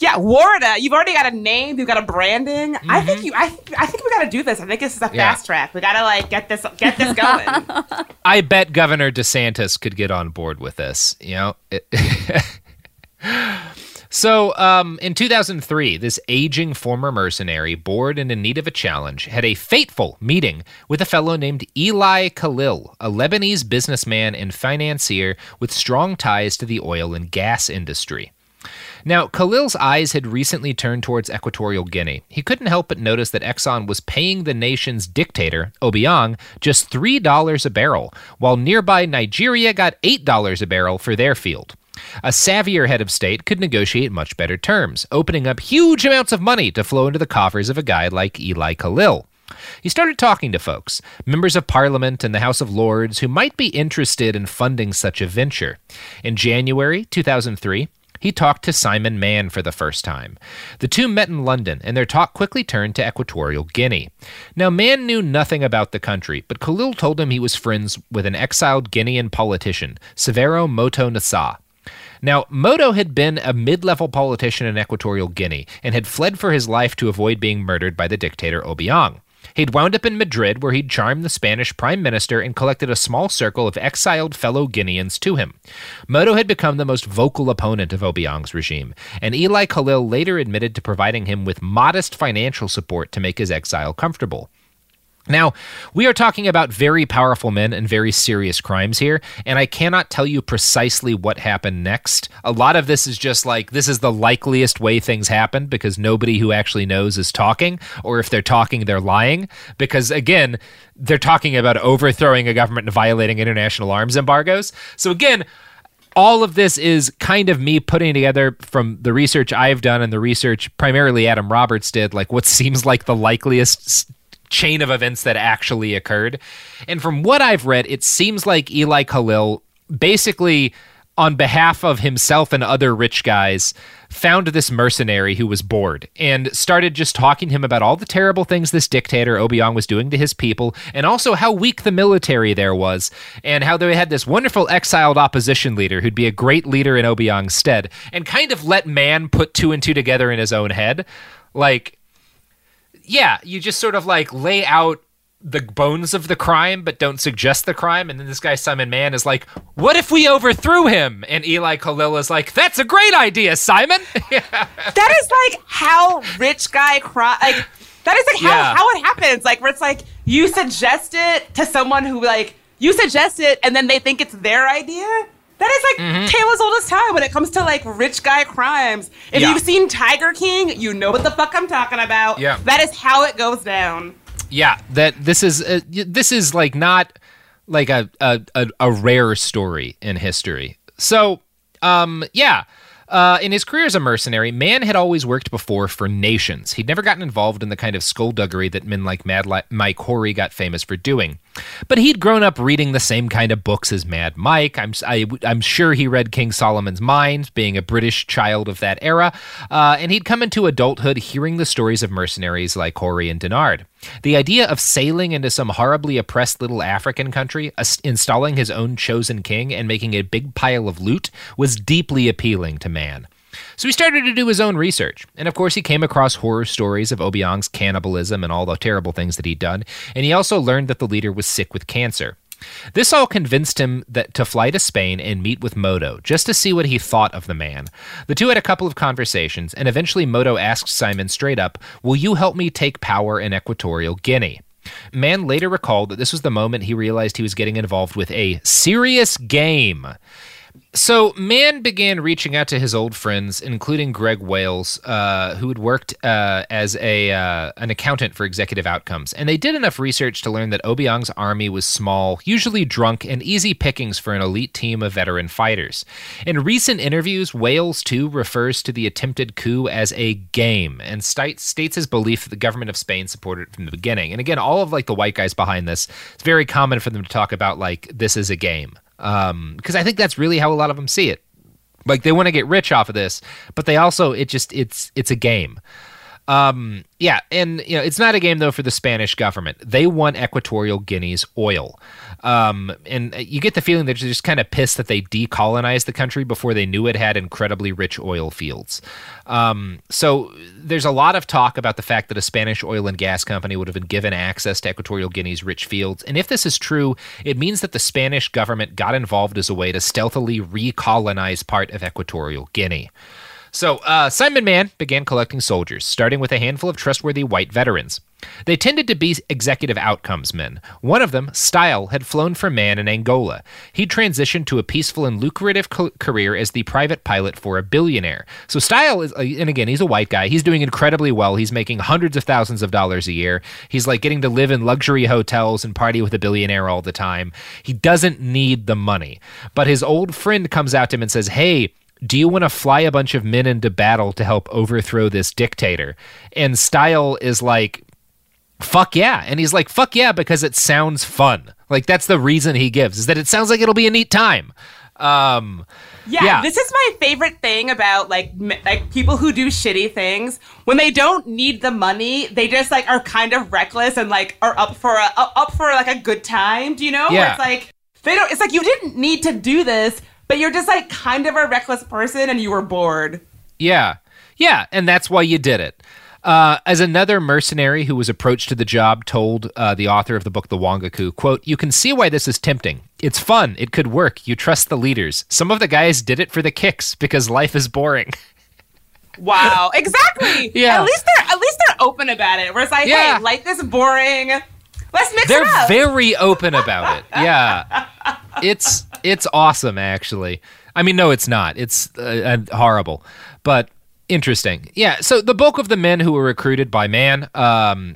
Yeah, Warda, you've already got a name, you've got a branding. Mm-hmm. I think we got to do this. I think this is a fast track. We got to like get this going. I bet Governor DeSantis could get on board with this, you know. So, in 2003, this aging former mercenary, bored and in need of a challenge, had a fateful meeting with a fellow named Ely Calil, a Lebanese businessman and financier with strong ties to the oil and gas industry. Now, Khalil's eyes had recently turned towards Equatorial Guinea. He couldn't help but notice that Exxon was paying the nation's dictator, Obiang, just $3 a barrel, while nearby Nigeria got $8 a barrel for their field. A savvier head of state could negotiate much better terms, opening up huge amounts of money to flow into the coffers of a guy like Ely Calil. He started talking to folks, members of Parliament and the House of Lords, who might be interested in funding such a venture. In January 2003, he talked to Simon Mann for the first time. The two met in London, and their talk quickly turned to Equatorial Guinea. Now, Mann knew nothing about the country, but Calil told him he was friends with an exiled Guinean politician, Severo Moto Nassa. Now, Moto had been a mid-level politician in Equatorial Guinea and had fled for his life to avoid being murdered by the dictator Obiang. He'd wound up in Madrid, where he'd charmed the Spanish prime minister and collected a small circle of exiled fellow Guineans to him. Moto had become the most vocal opponent of Obiang's regime, and Ely Calil later admitted to providing him with modest financial support to make his exile comfortable. Now, we are talking about very powerful men and very serious crimes here, and I cannot tell you precisely what happened next. A lot of this is just like, this is the likeliest way things happened because nobody who actually knows is talking, or if they're talking, they're lying. Because again, they're talking about overthrowing a government and violating international arms embargoes. So again, all of this is kind of me putting together from the research I've done and the research primarily Adam Roberts did, like what seems like the likeliest chain of events that actually occurred. And from what I've read, it seems like Ely Calil basically, on behalf of himself and other rich guys, found this mercenary who was bored and started just talking to him about all the terrible things this dictator Obiang was doing to his people, and also how weak the military there was, and how they had this wonderful exiled opposition leader who'd be a great leader in Obiang's stead, and kind of let man put two and two together in his own head. Like, yeah, you just sort of like lay out the bones of the crime, but don't suggest the crime. And then this guy, Simon Mann, is like, what if we overthrew him? And Ely Calil is like, that's a great idea, Simon. That is like how rich guy crime, like, that is like how it happens. Like, where it's like, you suggest it to someone who, like, you suggest it and then they think it's their idea. That is like Kayla's oldest time when it comes to like rich guy crimes. If you've seen Tiger King, you know what the fuck I'm talking about. Yeah. That is how it goes down. Yeah, that this is like not like a rare story in history. So, in his career as a mercenary, Mann had always worked before for nations. He'd never gotten involved in the kind of skullduggery that men like Mike Horry got famous for doing. But he'd grown up reading the same kind of books as Mad Mike. I'm sure he read King Solomon's Mines, being a British child of that era. And he'd come into adulthood hearing the stories of mercenaries like Horry and Denard. The idea of sailing into some horribly oppressed little African country, installing his own chosen king, and making a big pile of loot was deeply appealing to Mann. So he started to do his own research. And of course, he came across horror stories of Obiang's cannibalism and all the terrible things that he'd done. And he also learned that the leader was sick with cancer. This all convinced him that to fly to Spain and meet with Moto, just to see what he thought of the man. The two had a couple of conversations, and eventually Moto asked Simon straight up, "Will you help me take power in Equatorial Guinea?" Mann later recalled that this was the moment he realized he was getting involved with a serious game. So Mann began reaching out to his old friends, including Greg Wales, who had worked as an accountant for Executive Outcomes. And they did enough research to learn that Obiang's army was small, usually drunk, and easy pickings for an elite team of veteran fighters. In recent interviews, Wales, too, refers to the attempted coup as a game and states his belief that the government of Spain supported it from the beginning. And again, all of the white guys behind this, it's very common for them to talk about, this is a game. Because I think that's really how a lot of them see it. They want to get rich off of this, but they also, it's a game. And it's not a game though for the Spanish government. They want Equatorial Guinea's oil. And you get the feeling they're just kind of pissed that they decolonized the country before they knew it had incredibly rich oil fields. So there's a lot of talk about the fact that a Spanish oil and gas company would have been given access to Equatorial Guinea's rich fields. And if this is true, it means that the Spanish government got involved as a way to stealthily recolonize part of Equatorial Guinea. So Simon Mann began collecting soldiers, starting with a handful of trustworthy white veterans. They tended to be Executive Outcomes men. One of them, Style, had flown for Mann in Angola. He transitioned to a peaceful and lucrative career as the private pilot for a billionaire. So Style is, and again, he's a white guy. He's doing incredibly well. He's making hundreds of thousands of dollars a year. He's getting to live in luxury hotels and party with a billionaire all the time. He doesn't need the money. But his old friend comes out to him and says, "Hey, do you want to fly a bunch of men into battle to help overthrow this dictator?" And Style is like, "Fuck yeah." And he's like, "Fuck yeah," because it sounds fun. That's the reason he gives, is that it sounds like it'll be a neat time. This is my favorite thing about people who do shitty things. When they don't need the money, they just are kind of reckless and are up for a good time. Do you know? Yeah. It's they don't. It's you didn't need to do this, but you're just kind of a reckless person and you were bored. Yeah. Yeah. And that's why you did it. As another mercenary who was approached to the job told the author of the book, The Wonga Coup, quote, "You can see why this is tempting. It's fun. It could work. You trust the leaders. Some of the guys did it for the kicks because life is boring." Wow. Exactly. Yeah. At least they're open about it. Where it's hey, life is boring. Let's mix it up. They're very open about it. Yeah. It's awesome, actually. I mean, no, it's not. It's horrible, but interesting. Yeah, so the bulk of the men who were recruited by Mann, the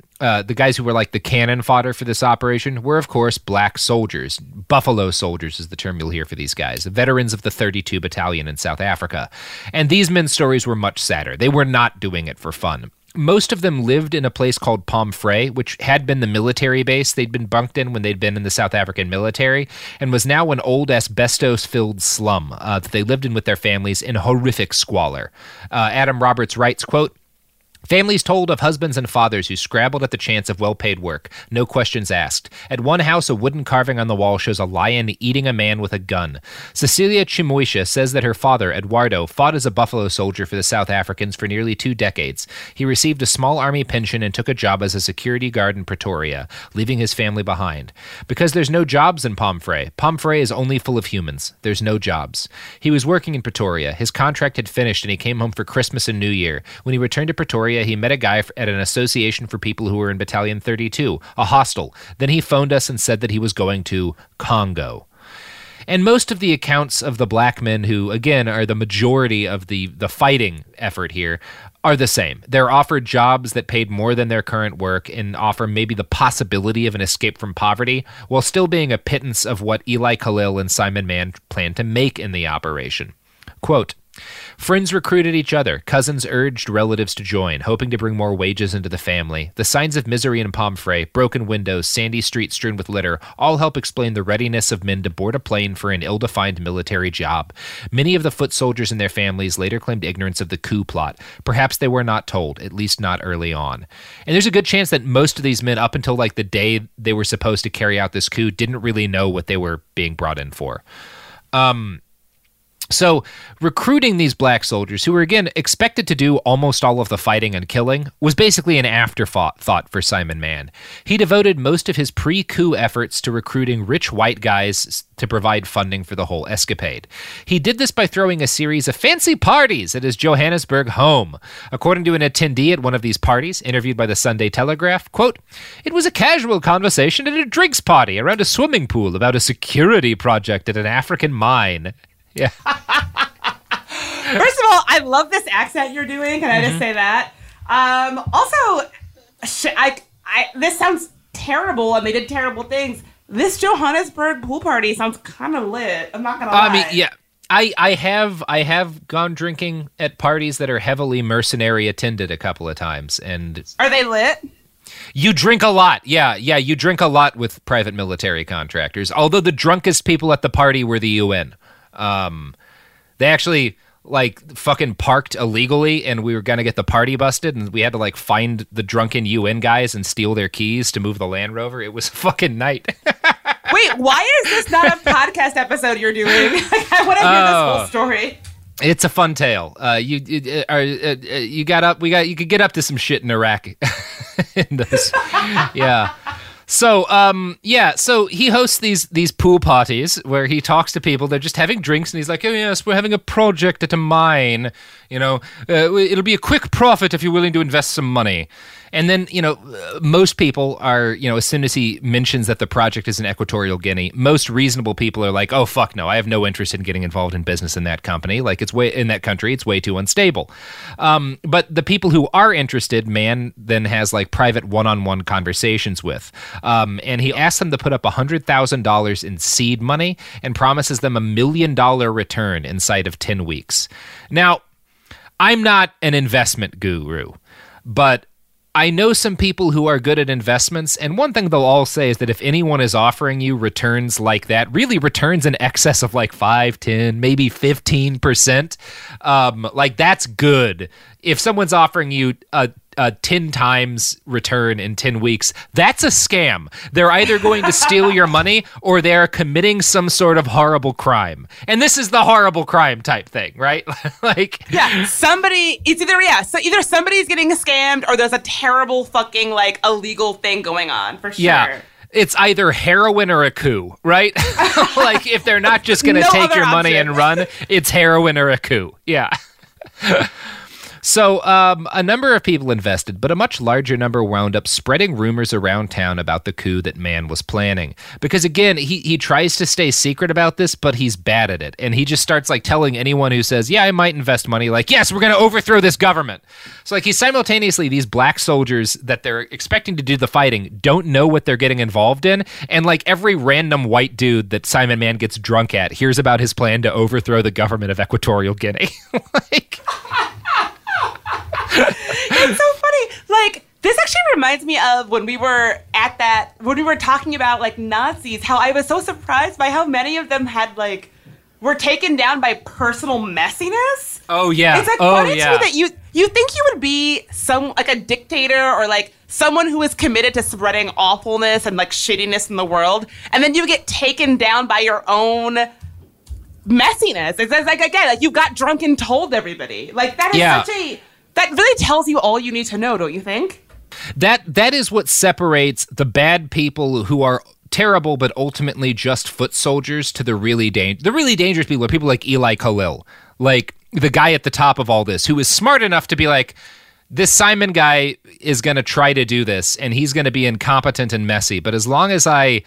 guys who were the cannon fodder for this operation, were, of course, black soldiers. Buffalo soldiers is the term you'll hear for these guys, the veterans of the 32 Battalion in South Africa. And these men's stories were much sadder. They were not doing it for fun. Most of them lived in a place called Pomfrey, which had been the military base they'd been bunked in when they'd been in the South African military, and was now an old asbestos-filled slum that they lived in with their families in horrific squalor. Adam Roberts writes, quote, "Families told of husbands and fathers who scrabbled at the chance of well-paid work, no questions asked. At one house, a wooden carving on the wall shows a lion eating a man with a gun. Cecilia Chimoisha says that her father, Eduardo, fought as a buffalo soldier for the South Africans for nearly 2 decades. He received a small army pension and took a job as a security guard in Pretoria, leaving his family behind. Because there's no jobs in Pomfrey. Pomfrey is only full of humans. There's no jobs. He was working in Pretoria. His contract had finished and he came home for Christmas and New Year. When he returned to Pretoria, he met a guy at an association for people who were in Battalion 32, a hostel. Then he phoned us and said that he was going to Congo." And most of the accounts of the black men, who, again, are the majority of the fighting effort here, are the same. They're offered jobs that paid more than their current work and offer maybe the possibility of an escape from poverty, while still being a pittance of what Ely Calil and Simon Mann planned to make in the operation. Quote, "Friends recruited each other. Cousins urged relatives to join, hoping to bring more wages into the family. The signs of misery in Pomfrey, broken windows, sandy streets strewn with litter, all help explain the readiness of men to board a plane for an ill-defined military job. Many of the foot soldiers and their families later claimed ignorance of the coup plot. Perhaps they were not told, at least not early on." And there's a good chance that most of these men, up until the day they were supposed to carry out this coup, didn't really know what they were being brought in for. So recruiting these black soldiers, who were, again, expected to do almost all of the fighting and killing, was basically an afterthought for Simon Mann. He devoted most of his pre-coup efforts to recruiting rich white guys to provide funding for the whole escapade. He did this by throwing a series of fancy parties at his Johannesburg home. According to an attendee at one of these parties, interviewed by the Sunday Telegraph, quote, "It was a casual conversation at a drinks party around a swimming pool about a security project at an African mine." Yeah. First of all, I love this accent you're doing. Can I just say that? Also, this sounds terrible, and they did terrible things. This Johannesburg pool party sounds kind of lit. I'm not gonna lie. I mean, yeah, I have gone drinking at parties that are heavily mercenary attended a couple of times, and are they lit? You drink a lot. Yeah, you drink a lot with private military contractors. Although the drunkest people at the party were the UN. They actually fucking parked illegally, and we were going to get the party busted, and we had to find the drunken UN guys and steal their keys to move the Land Rover. It was a fucking night. Wait, why is this not a podcast episode you're doing? I want to hear this whole story. It's a fun tale. You could get up to some shit in Iraq. In this. Yeah. So he hosts these pool parties where he talks to people. They're just having drinks, and he's like, "Oh yes, we're having a project at a mine. It'll be a quick profit if you're willing to invest some money." And then, most people are, as soon as he mentions that the project is in Equatorial Guinea, most reasonable people are like, "Oh, fuck no, I have no interest in getting involved in business in that company. In that country, it's way too unstable." But the people who are interested, Mann then has private one-on-one conversations with. And he asks them to put up $100,000 in seed money and promises them $1 million return inside of 10 weeks. Now, I'm not an investment guru, but I know some people who are good at investments, and one thing they'll all say is that if anyone is offering you returns like that, really returns in excess of 5, 10, maybe 15%, that's good. If someone's offering you a 10 times return in 10 weeks, that's a scam. They're either going to steal your money or they're committing some sort of horrible crime. And this is the horrible crime type thing, right? Yeah, either somebody's getting scammed or there's a terrible fucking illegal thing going on for sure. Yeah. It's either heroin or a coup, right? If they're not just going to take your money and run, it's heroin or a coup. Yeah. So a number of people invested, but a much larger number wound up spreading rumors around town about the coup that Mann was planning. Because again, he tries to stay secret about this, but he's bad at it. And he just starts telling anyone who says, "Yeah, I might invest money," "Yes, we're going to overthrow this government." So he's simultaneously, these black soldiers that they're expecting to do the fighting don't know what they're getting involved in. And every random white dude that Simon Mann gets drunk at hears about his plan to overthrow the government of Equatorial Guinea. It's so funny. This actually reminds me of when we were talking about Nazis, how I was so surprised by how many of them had were taken down by personal messiness. Oh yeah. It's funny to me that you think you would be some a dictator or someone who is committed to spreading awfulness and shittiness in the world, and then you get taken down by your own messiness. It's again, you got drunk and told everybody. That really tells you all you need to know, don't you think? That is what separates the bad people who are terrible but ultimately just foot soldiers to the really dangerous people are people like Ely Calil, the guy at the top of all this, who is smart enough to be this Simon guy is going to try to do this, and he's going to be incompetent and messy, but as long as I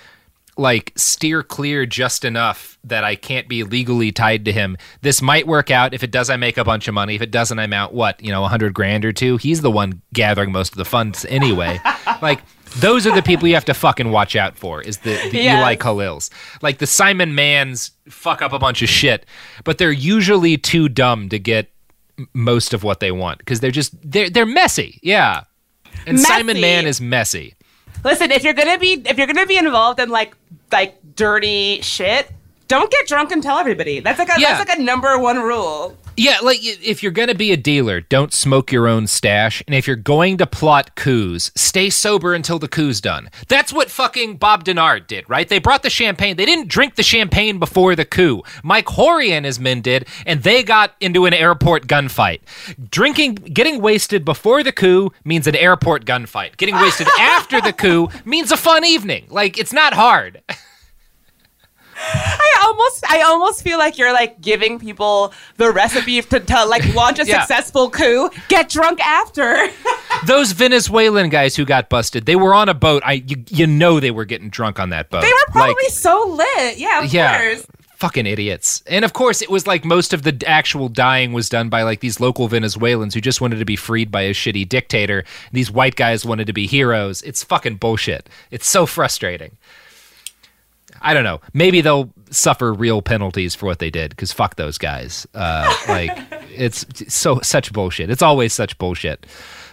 steer clear just enough that I can't be legally tied to him, this might work out. If it does, I make a bunch of money. If it doesn't, I'm out, $100 grand or two. He's the one gathering most of the funds anyway. Those are the people you have to fucking watch out for, is the Ely Calils. The Simon Manns fuck up a bunch of shit, but they're usually too dumb to get most of what they want because they're messy. Yeah. And messy. Simon Mann is messy. Listen, if you're gonna be involved in dirty shit, don't get drunk and tell everybody. That's a number one rule. Yeah, like, if you're going to be a dealer, don't smoke your own stash. And if you're going to plot coups, stay sober until the coup's done. That's what fucking Bob Denard did, right? They brought the champagne. They didn't drink the champagne before the coup. Mike Horry and his men did, and they got into an airport gunfight. Getting wasted before the coup means an airport gunfight. Getting wasted after the coup means a fun evening. Like, it's not hard. I almost feel like you're like giving people the recipe to like launch a successful coup. Get drunk after. Those Venezuelan guys who got busted, they were on a boat. You know they were getting drunk on that boat. They were probably so lit. Yeah, of course. Fucking idiots. And of course, it was like most of the actual dying was done by like these local Venezuelans who just wanted to be freed by a shitty dictator. These white guys wanted to be heroes. It's fucking bullshit. It's so frustrating. I don't know. Maybe they'll suffer real penalties for what they did because fuck those guys. It's such bullshit. It's always such bullshit.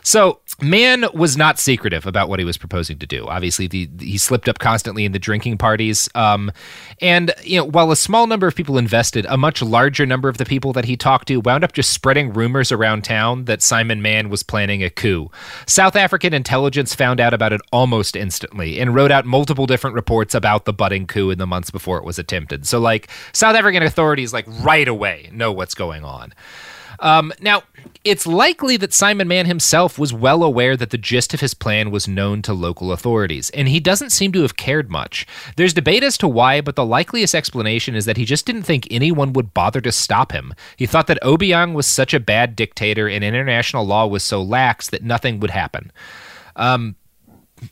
So Mann was not secretive about what he was proposing to do. Obviously, he slipped up constantly in the drinking parties. And you know, while a small number of people invested, a much larger number of the people that he talked to wound up just spreading rumors around town that Simon Mann was planning a coup. South African intelligence found out about it almost instantly and wrote out multiple different reports about the budding coup in the months before it was attempted. So, like, South African authorities, like, right away know what's going on. Now, it's likely that Simon Mann himself was well aware that the gist of his plan was known to local authorities, and he doesn't seem to have cared much. There's debate as to why, but the likeliest explanation is that he just didn't think anyone would bother to stop him. He thought that Obiang was such a bad dictator and international law was so lax that nothing would happen.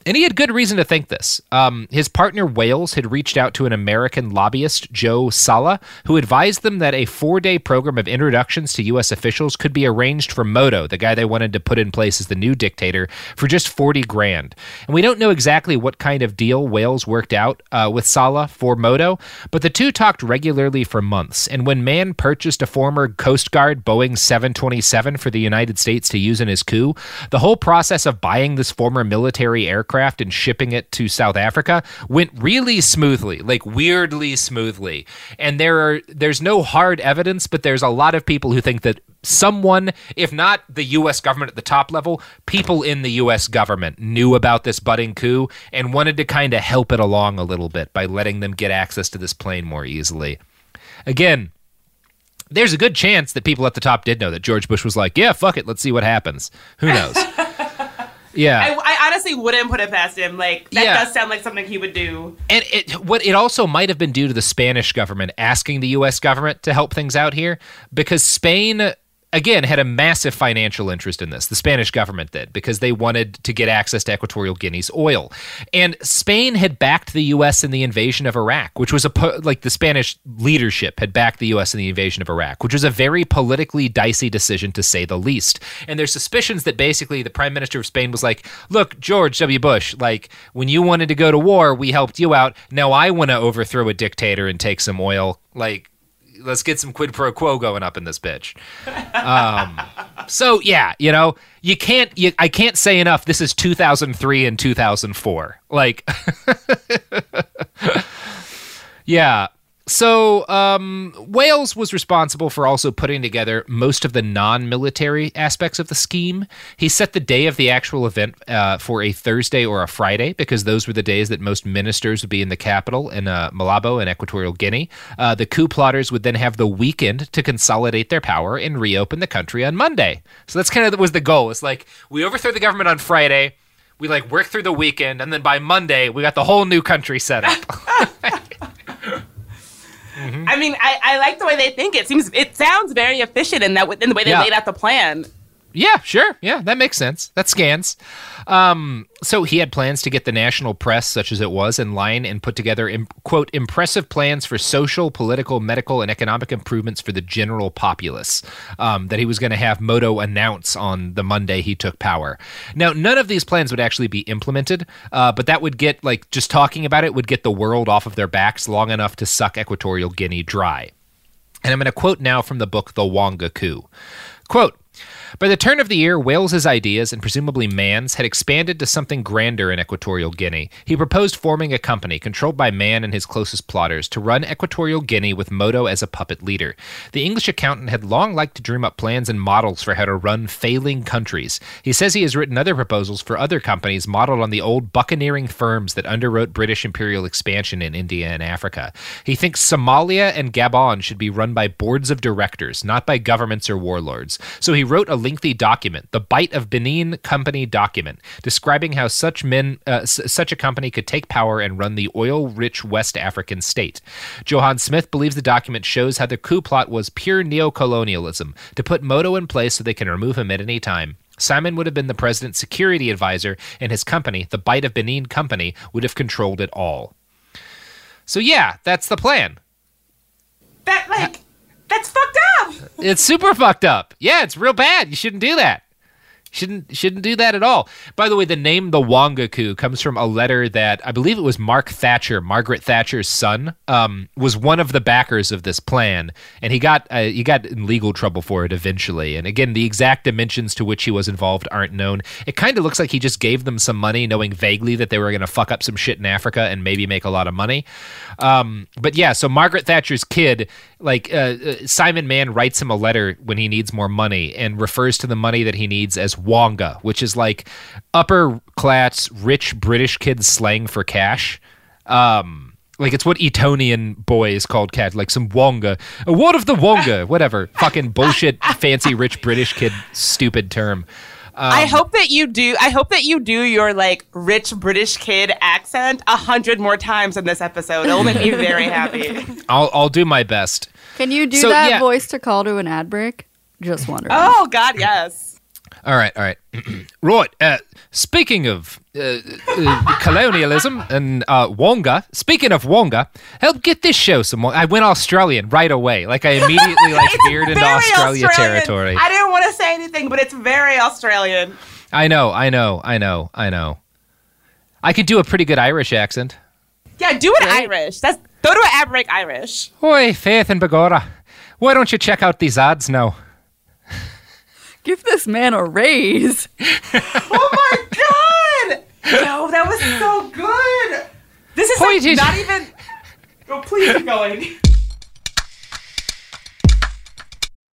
And he had good reason to think this. His partner, Wales, had reached out to an American lobbyist, Joe Sala, who advised them that a 4-day program of introductions to U.S. officials could be arranged for Moto, the guy they wanted to put in place as the new dictator, for just $40,000. And we don't know exactly what kind of deal Wales worked out with Sala for Moto, but the two talked regularly for months. And when Mann purchased a former Coast Guard Boeing 727 for the United States to use in his coup, the whole process of buying this former military aircraft and shipping it to South Africa went really smoothly, like weirdly smoothly. And there's no hard evidence, but there's a lot of people who think that someone, if not the U.S. government at the top level, people in the U.S. government knew about this budding coup and wanted to kind of help it along a little bit by letting them get access to this plane more easily. Again, there's a good chance that people at the top did know that George Bush was like, yeah, fuck it, let's see what happens. Who knows? Yeah, I honestly wouldn't put it past him. Like, that does sound like something he would do. And it also might have been due to the Spanish government asking the U.S. government to help things out here, because Spain, again, had a massive financial interest in this. The Spanish government did, because they wanted to get access to Equatorial Guinea's oil. And Spain had backed the U.S. in the invasion of Iraq, which was the Spanish leadership had backed the U.S. in the invasion of Iraq, which was a very politically dicey decision, to say the least. And there's suspicions that basically the prime minister of Spain was like, look, George W. Bush, like, when you wanted to go to war, we helped you out. Now I want to overthrow a dictator and take some oil. Like, let's get some quid pro quo going up in this bitch. So yeah, you know, I can't say enough. This is 2003 and 2004. Like, yeah. So Wales was responsible for also putting together most of the non-military aspects of the scheme. He set the day of the actual event for a Thursday or a Friday, because those were the days that most ministers would be in the capital in Malabo in Equatorial Guinea. The coup plotters would then have the weekend to consolidate their power and reopen the country on Monday. So that's kind of was the goal. It's like, we overthrow the government on Friday, we like work through the weekend, and then by Monday we got the whole new country set up. Mm-hmm. I mean, I like the way they think. It sounds very efficient in the way they laid out the plan. Yeah, sure. Yeah, that makes sense. That scans. So he had plans to get the national press, such as it was, in line and put together, quote, impressive plans for social, political, medical, and economic improvements for the general populace that he was going to have Moto announce on the Monday he took power. Now, none of these plans would actually be implemented, but that would get, like, just talking about it would get the world off of their backs long enough to suck Equatorial Guinea dry. And I'm going to quote now from the book The Wonga Coup. Quote, By the turn of the year, Wales's ideas, and presumably Mann's, had expanded to something grander in Equatorial Guinea. He proposed forming a company controlled by Mann and his closest plotters to run Equatorial Guinea with Moto as a puppet leader. The English accountant had long liked to dream up plans and models for how to run failing countries. He says he has written other proposals for other companies modeled on the old buccaneering firms that underwrote British imperial expansion in India and Africa. He thinks Somalia and Gabon should be run by boards of directors, not by governments or warlords. So he wrote a lengthy document, the Bite of Benin Company document, describing how such a company could take power and run the oil-rich West African state. Johan Smith believes the document shows how the coup plot was pure neocolonialism, to put Moto in place so they can remove him at any time. Simon would have been the president's security advisor, and his company, the Bite of Benin Company, would have controlled it all. So yeah, that's the plan. That's fucked up. It's super fucked up. Yeah, it's real bad. You shouldn't do that. Shouldn't do that at all. By the way, the name the Wonga Coup comes from a letter that I believe it was Margaret Thatcher's son, was one of the backers of this plan, and he got in legal trouble for it eventually. And again, the exact dimensions to which he was involved aren't known. It kind of looks like he just gave them some money, knowing vaguely that they were going to fuck up some shit in Africa and maybe make a lot of money. But yeah, so Margaret Thatcher's kid, Simon Mann writes him a letter when he needs more money and refers to the money that he needs as Wonga, which is like upper class rich British kids slang for cash. Like it's what Etonian boys called cash, like some Wonga, a word of the Wonga, whatever, fucking bullshit, fancy rich British kid, stupid term. I hope that you do your like rich British kid accent 100 more times in this episode. It'll make me very happy. I'll do my best. Can you do voice to call to an ad break? Just wondering. Oh God, yes. All right. Right. Speaking of colonialism and Wonga, help get this show some more. I went Australian right away. Like I immediately veered into Australia territory. I didn't want to say anything, but it's very Australian. I know. I could do a pretty good Irish accent. Yeah, do an Irish. Go to an ad break Irish. Oi, Faith and Begorra. Why don't you check out these ads now? Give this man a raise. Oh, my God. Yo, that was so good. This is not even... Oh, please keep going.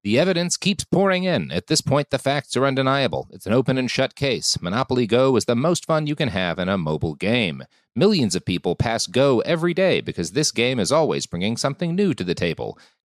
The evidence keeps pouring in. At this point, the facts are undeniable. It's an open and shut case. Monopoly Go is the most fun you can have in a mobile game. Millions of people pass Go every day because this game is always bringing something new to the table.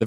The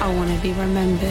I want to be remembered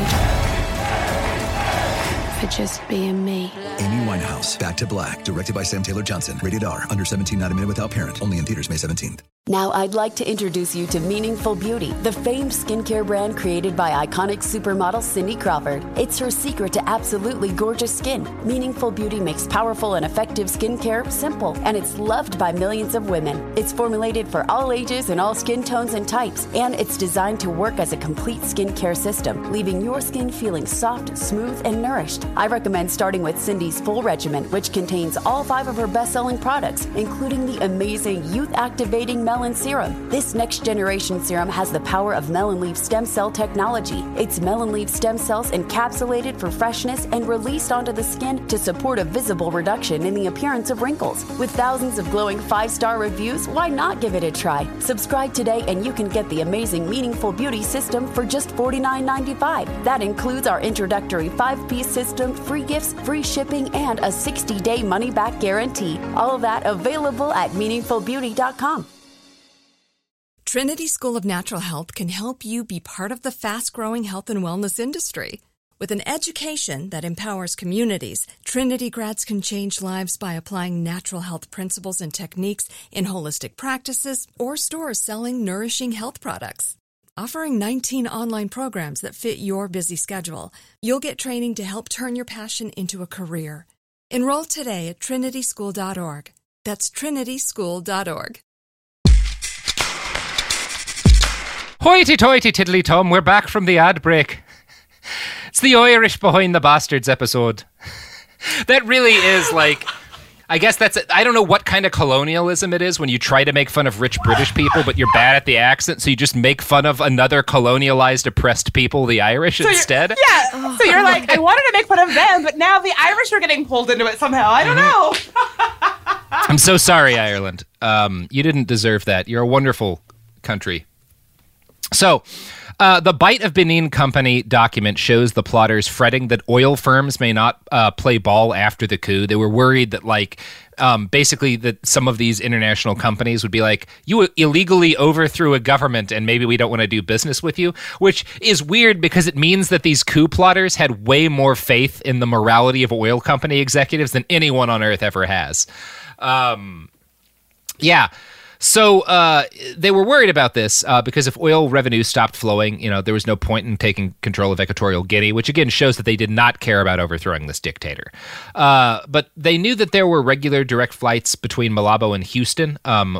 for just being me. Amy Winehouse, Back to Black, directed by Sam Taylor Johnson. Rated R, under 17, not a minute without parent. Only in theaters May 17th. Now I'd like to introduce you to Meaningful Beauty, the famed skincare brand created by iconic supermodel Cindy Crawford. It's her secret to absolutely gorgeous skin. Meaningful Beauty makes powerful and effective skincare simple, and it's loved by millions of women. It's formulated for all ages and all skin tones and types, and it's designed to work as a complete skincare system, leaving your skin feeling soft, smooth, and nourished. I recommend starting with Cindy's full regimen, which contains all 5 of her best-selling products, including the amazing youth-activating Melon Serum. This next generation serum has the power of melon leaf stem cell technology. It's melon leaf stem cells encapsulated for freshness and released onto the skin to support a visible reduction in the appearance of wrinkles. With thousands of glowing 5-star reviews, why not give it a try? Subscribe today and you can get the amazing Meaningful Beauty system for just $49.95. That includes our introductory 5-piece system, free gifts, free shipping, and a 60-day money-back guarantee. All of that available at meaningfulbeauty.com. Trinity School of Natural Health can help you be part of the fast-growing health and wellness industry. With an education that empowers communities, Trinity grads can change lives by applying natural health principles and techniques in holistic practices or stores selling nourishing health products. Offering 19 online programs that fit your busy schedule, you'll get training to help turn your passion into a career. Enroll today at trinityschool.org. That's trinityschool.org. Hoity-toity, tiddly-tum, we're back from the ad break. It's the Irish Behind the Bastards episode. That really is like... I guess that's... I don't know what kind of colonialism it is when you try to make fun of rich British people, but you're bad at the accent, so you just make fun of another colonialized, oppressed people, the Irish, so instead. Yeah, so you're like, I wanted to make fun of them, but now the Irish are getting pulled into it somehow. I don't know. I'm so sorry, Ireland. You didn't deserve that. You're a wonderful country. So... the Bite of Benin Company document shows the plotters fretting that oil firms may not play ball after the coup. They were worried that, like, basically that some of these international companies would be like, you illegally overthrew a government and maybe we don't want to do business with you, which is weird because it means that these coup plotters had way more faith in the morality of oil company executives than anyone on earth ever has. Yeah. So they were worried about this because if oil revenue stopped flowing, you know, there was no point in taking control of Equatorial Guinea, which again shows that they did not care about overthrowing this dictator. But they knew that there were regular direct flights between Malabo and Houston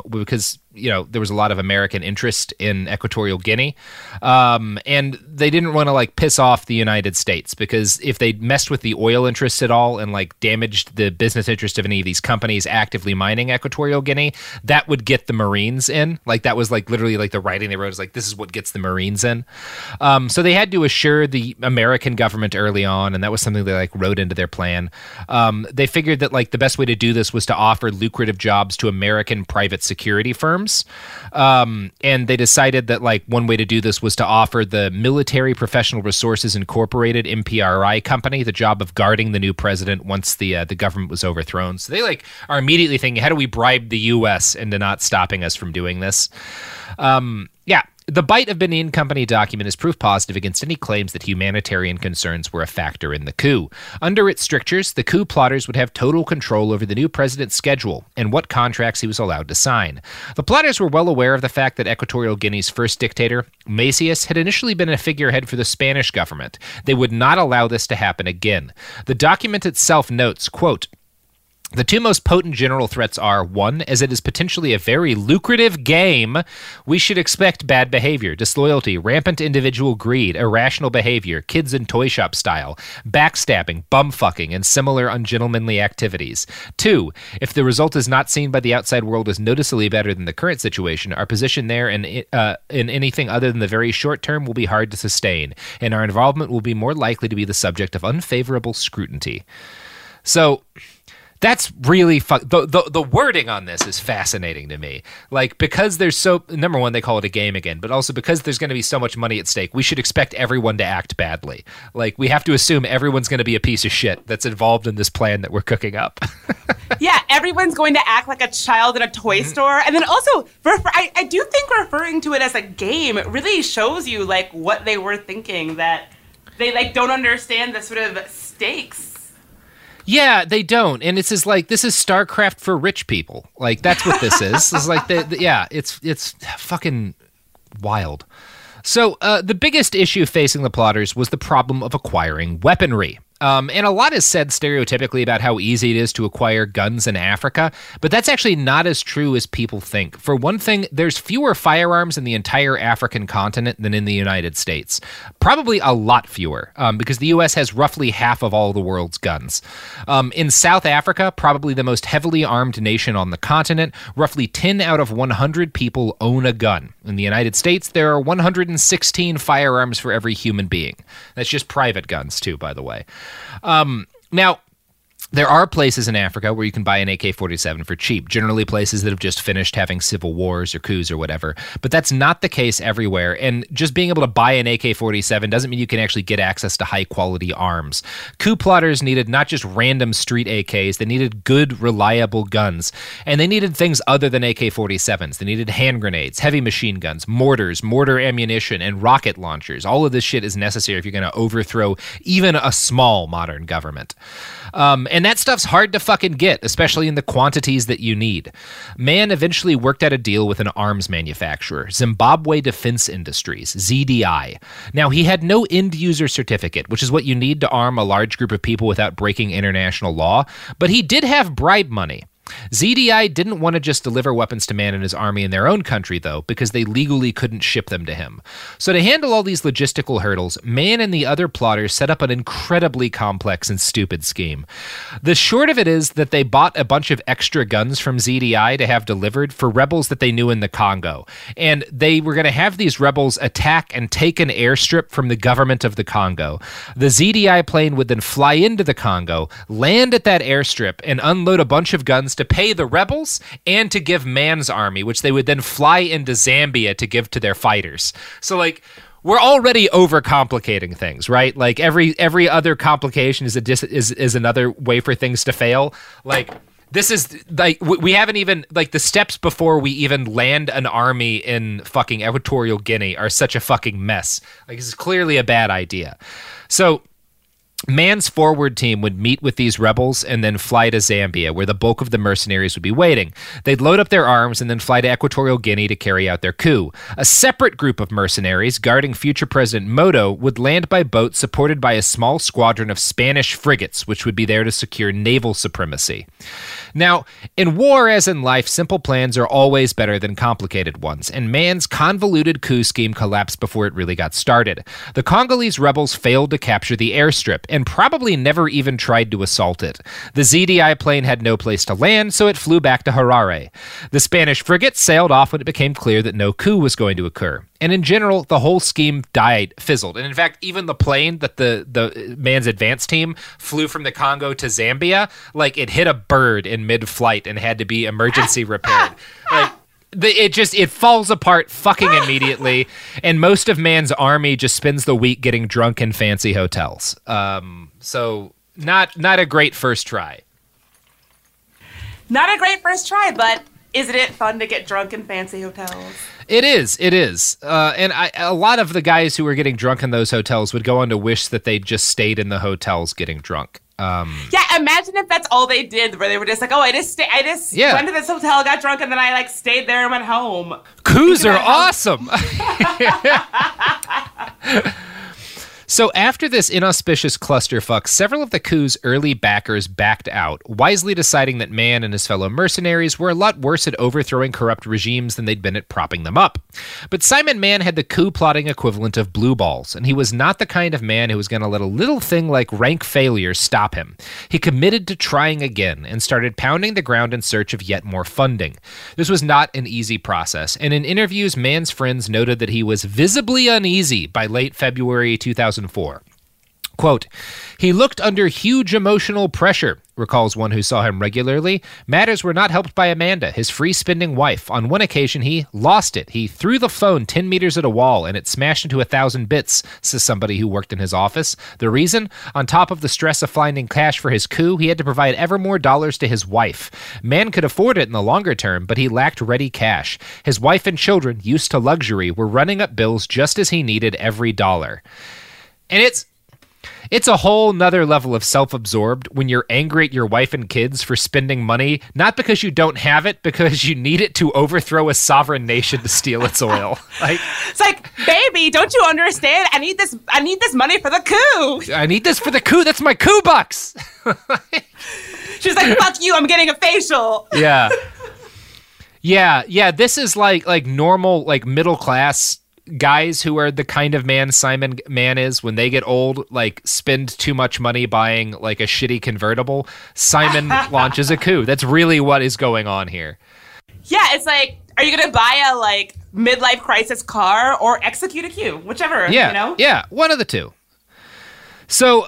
because, you know, there was a lot of American interest in Equatorial Guinea. And they didn't want to, like, piss off the United States because if they messed with the oil interests at all and, like, damaged the business interest of any of these companies actively mining Equatorial Guinea, that would get the Marines in. Like, that was, like, literally, like, the writing they wrote is, like, this is what gets the Marines in. So they had to assure the American government early on, and that was something they, like, wrote into their plan. They figured that, like, the best way to do this was to offer lucrative jobs to American private security firms. And they decided that, like, one way to do this was to offer the Military Professional Resources Incorporated MPRI company the job of guarding the new president once the government was overthrown. So they, like, are immediately thinking, how do we bribe the U.S. into not stopping us from doing this? Yeah. The Bite of Benin Company document is proof positive against any claims that humanitarian concerns were a factor in the coup. Under its strictures, the coup plotters would have total control over the new president's schedule and what contracts he was allowed to sign. The plotters were well aware of the fact that Equatorial Guinea's first dictator, Macias, had initially been a figurehead for the Spanish government. They would not allow this to happen again. The document itself notes, quote, the two most potent general threats are, one, as it is potentially a very lucrative game, we should expect bad behavior, disloyalty, rampant individual greed, irrational behavior, kids in toy shop style, backstabbing, bumfucking, and similar ungentlemanly activities. Two, if the result is not seen by the outside world as noticeably better than the current situation, our position there in anything other than the very short term will be hard to sustain, and our involvement will be more likely to be the subject of unfavorable scrutiny. So... that's really the wording on this is fascinating to me. Like, because there's so number one, they call it a game again, but also because there's going to be so much money at stake, we should expect everyone to act badly. Like, we have to assume everyone's going to be a piece of shit that's involved in this plan that we're cooking up. Yeah, everyone's going to act like a child in a toy store, and then also I do think referring to it as a game really shows you, like, what they were thinking, that they, like, don't understand the sort of stakes. Yeah, they don't, and it's just like, this is StarCraft for rich people. Like, that's what this is. It's like, it's fucking wild. So the biggest issue facing the plotters was the problem of acquiring weaponry. And a lot is said stereotypically about how easy it is to acquire guns in Africa, but that's actually not as true as people think. For one thing, there's fewer firearms in the entire African continent than in the United States. Probably a lot fewer, because the U.S. has roughly half of all the world's guns. In South Africa, probably the most heavily armed nation on the continent, roughly 10 out of 100 people own a gun. In the United States, there are 116 firearms for every human being. That's just private guns, too, by the way. Now, There are places in Africa where you can buy an AK-47 for cheap, generally places that have just finished having civil wars or coups or whatever. But that's not the case everywhere. And just being able to buy an AK-47 doesn't mean you can actually get access to high-quality arms. Coup plotters needed not just random street AKs. They needed good, reliable guns. And they needed things other than AK-47s. They needed hand grenades, heavy machine guns, mortars, mortar ammunition, and rocket launchers. All of this shit is necessary if you're going to overthrow even a small modern government. And that stuff's hard to fucking get, especially in the quantities that you need. Mann eventually worked out a deal with an arms manufacturer, Zimbabwe Defense Industries, ZDI. Now, he had no end-user certificate, which is what you need to arm a large group of people without breaking international law, but he did have bribe money. ZDI didn't want to just deliver weapons to Mann and his army in their own country, though, because they legally couldn't ship them to him. So to handle all these logistical hurdles, Mann and the other plotters set up an incredibly complex and stupid scheme. The short of it is that they bought a bunch of extra guns from ZDI to have delivered for rebels that they knew in the Congo. And they were going to have these rebels attack and take an airstrip from the government of the Congo. The ZDI plane would then fly into the Congo, land at that airstrip, and unload a bunch of guns to pay the rebels and to give Mann's army, which they would then fly into Zambia to give to their fighters. So, like, we're already overcomplicating things, right? Like, every other complication is another way for things to fail. Like, this is, like, we haven't even, like, the steps before we even land an army in fucking Equatorial Guinea are such a fucking mess. Like, this is clearly a bad idea. So Mann's forward team would meet with these rebels and then fly to Zambia, where the bulk of the mercenaries would be waiting. They'd load up their arms and then fly to Equatorial Guinea to carry out their coup. A separate group of mercenaries, guarding future President Moto, would land by boat supported by a small squadron of Spanish frigates, which would be there to secure naval supremacy. Now, in war as in life, simple plans are always better than complicated ones, and Mann's convoluted coup scheme collapsed before it really got started. The Congolese rebels failed to capture the airstrip, and probably never even tried to assault it. The ZDI plane had no place to land, so it flew back to Harare. The Spanish frigate sailed off when it became clear that no coup was going to occur. And in general, the whole scheme died, fizzled. And in fact, even the plane that the Mann's advance team flew from the Congo to Zambia, like, it hit a bird in mid-flight and had to be emergency repaired. Like, it falls apart fucking immediately, and most of Mann's army just spends the week getting drunk in fancy hotels. So not a great first try. Not a great first try, but isn't it fun to get drunk in fancy hotels? It is. And a lot of the guys who were getting drunk in those hotels would go on to wish that they just stayed in the hotels getting drunk. Yeah, imagine if that's all they did, where they were just like, oh, I just went to this hotel, got drunk, and then I, like, stayed there and went home. Coups are awesome. So after this inauspicious clusterfuck, several of the coup's early backers backed out, wisely deciding that Mann and his fellow mercenaries were a lot worse at overthrowing corrupt regimes than they'd been at propping them up. But Simon Mann had the coup plotting equivalent of blue balls, and he was not the kind of man who was going to let a little thing like rank failure stop him. He committed to trying again and started pounding the ground in search of yet more funding. This was not an easy process, and in interviews, Mann's friends noted that he was visibly uneasy by late February 2004. Quote, "He looked under huge emotional pressure," recalls one who saw him regularly. "Matters were not helped by Amanda, his free-spending wife. On one occasion, he lost it. He threw the phone 10 meters at a wall, and it smashed into 1,000 bits, says somebody who worked in his office. The reason? On top of the stress of finding cash for his coup, he had to provide ever more dollars to his wife. Mann could afford it in the longer term, but he lacked ready cash. His wife and children, used to luxury, were running up bills just as he needed every dollar." And it's a whole nother level of self-absorbed when you're angry at your wife and kids for spending money, not because you don't have it, because you need it to overthrow a sovereign nation to steal its oil. Like, it's like, baby, don't you understand? I need this money for the coup. I need this for the coup. That's my coup bucks. She's like, fuck you, I'm getting a facial. Yeah. This is like normal, like middle class guys who are the kind of man Simon Mann is. When they get old, like, spend too much money buying, like, a shitty convertible, Simon launches a coup. That's really what is going on here. Yeah, it's like, are you going to buy a, like, midlife crisis car or execute a coup? Whichever, yeah, you know? Yeah, one of the two. So,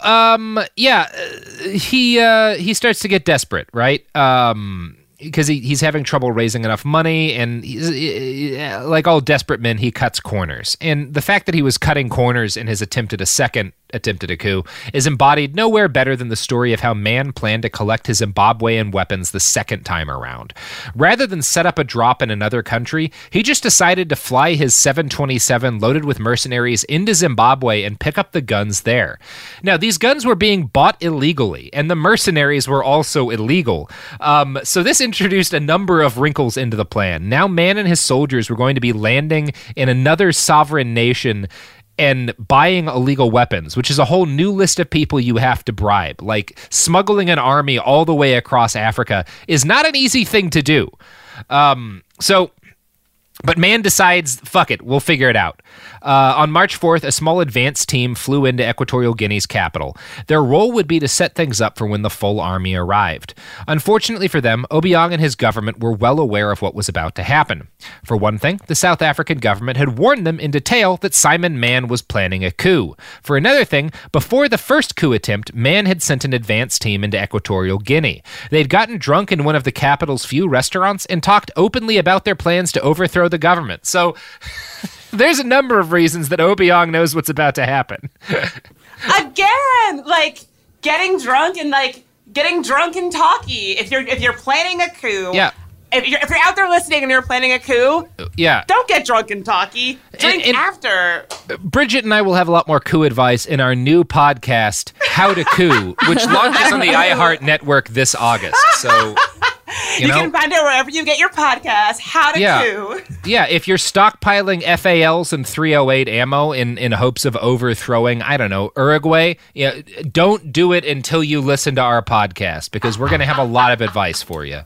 he starts to get desperate, right? Because he's having trouble raising enough money, and like all desperate men, he cuts corners. And the fact that he was cutting corners in his attempt at a second attempt at a coup is embodied nowhere better than the story of how Mann planned to collect his Zimbabwean weapons the second time around. Rather than set up a drop in another country, he just decided to fly his 727 loaded with mercenaries into Zimbabwe and pick up the guns there. Now, these guns were being bought illegally, and the mercenaries were also illegal. So this introduced a number of wrinkles into the plan. Now Mann and his soldiers were going to be landing in another sovereign nation and buying illegal weapons, which is a whole new list of people you have to bribe. Like, smuggling an army all the way across Africa is not an easy thing to do. But Mann decides, fuck it, we'll figure it out. On March 4th, a small advance team flew into Equatorial Guinea's capital. Their role would be to set things up for when the full army arrived. Unfortunately for them, Obiang and his government were well aware of what was about to happen. For one thing, the South African government had warned them in detail that Simon Mann was planning a coup. For another thing, before the first coup attempt, Mann had sent an advance team into Equatorial Guinea. They'd gotten drunk in one of the capital's few restaurants and talked openly about their plans to overthrow the government. So there's a number of reasons that Obiang knows what's about to happen. Again, like getting drunk and talky. If you're planning a coup, yeah. If you're out there listening and you're planning a coup, yeah, don't get drunk and talky. Drink and after. Bridget and I will have a lot more coup advice in our new podcast, How to Coup, which launches on the iHeart Network this August. So. You can find it wherever you get your podcast, How to Coup. Yeah, if you're stockpiling FALs and 308 ammo in hopes of overthrowing, I don't know, Uruguay, don't do it until you listen to our podcast, because we're going to have a lot of advice for you.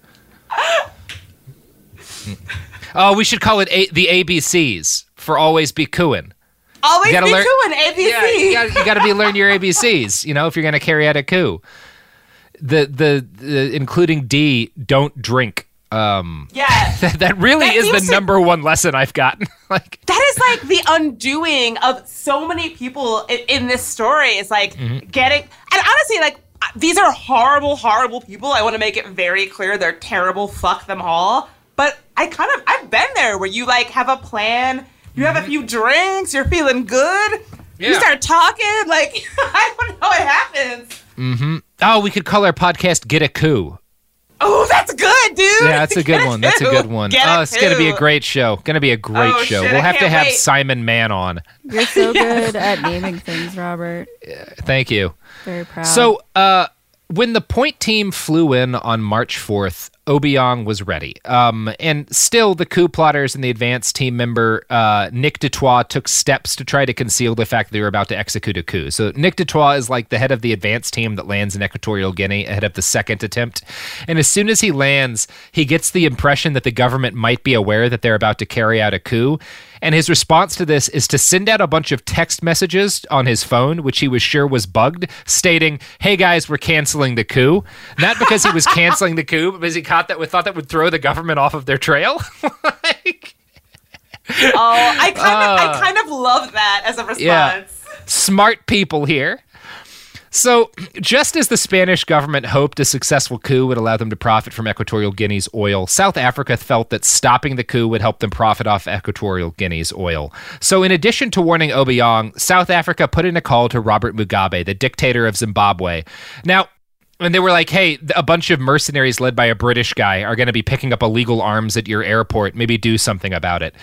Oh, we should call it the ABCs for Always Be Cooin'. Always Be Cooin', ABC. Yeah, you got to learn your ABCs, if you're going to carry out a coup. The including D, don't drink. Yeah, that really is the number one lesson I've gotten. That is like the undoing of so many people in this story. It's like getting, and honestly, like, these are horrible, horrible people. I want to make it very clear they're terrible. Fuck them all. But I've been there where you like have a plan, you have a few drinks, you're feeling good, you start talking. Like, I don't know what happens. Oh, we could call our podcast Get a Coup. Oh, that's good, dude. Yeah, that's a good one. That's a good one. Oh, it's going to be a great show. Shit, we'll have to have Simon Mann on. You're so good at naming things, Robert. Thank you. Very proud. So, when the point team flew in on March 4th, Obiang was ready. And still, the coup plotters and the advance team member, Nick Dutoit, took steps to try to conceal the fact that they were about to execute a coup. So Nick Dutoit is like the head of the advance team that lands in Equatorial Guinea ahead of the second attempt. And as soon as he lands, he gets the impression that the government might be aware that they're about to carry out a coup. And his response to this is to send out a bunch of text messages on his phone, which he was sure was bugged, stating, "Hey guys, we're canceling the coup." Not because he was canceling the coup, but because he thought that would throw the government off of their trail. I kind of love that as a response. Yeah. Smart people here. So, just as the Spanish government hoped a successful coup would allow them to profit from Equatorial Guinea's oil, South Africa felt that stopping the coup would help them profit off Equatorial Guinea's oil. So, in addition to warning Obiang, South Africa put in a call to Robert Mugabe, the dictator of Zimbabwe. Now, and they were like, hey, a bunch of mercenaries led by a British guy are going to be picking up illegal arms at your airport. Maybe do something about it.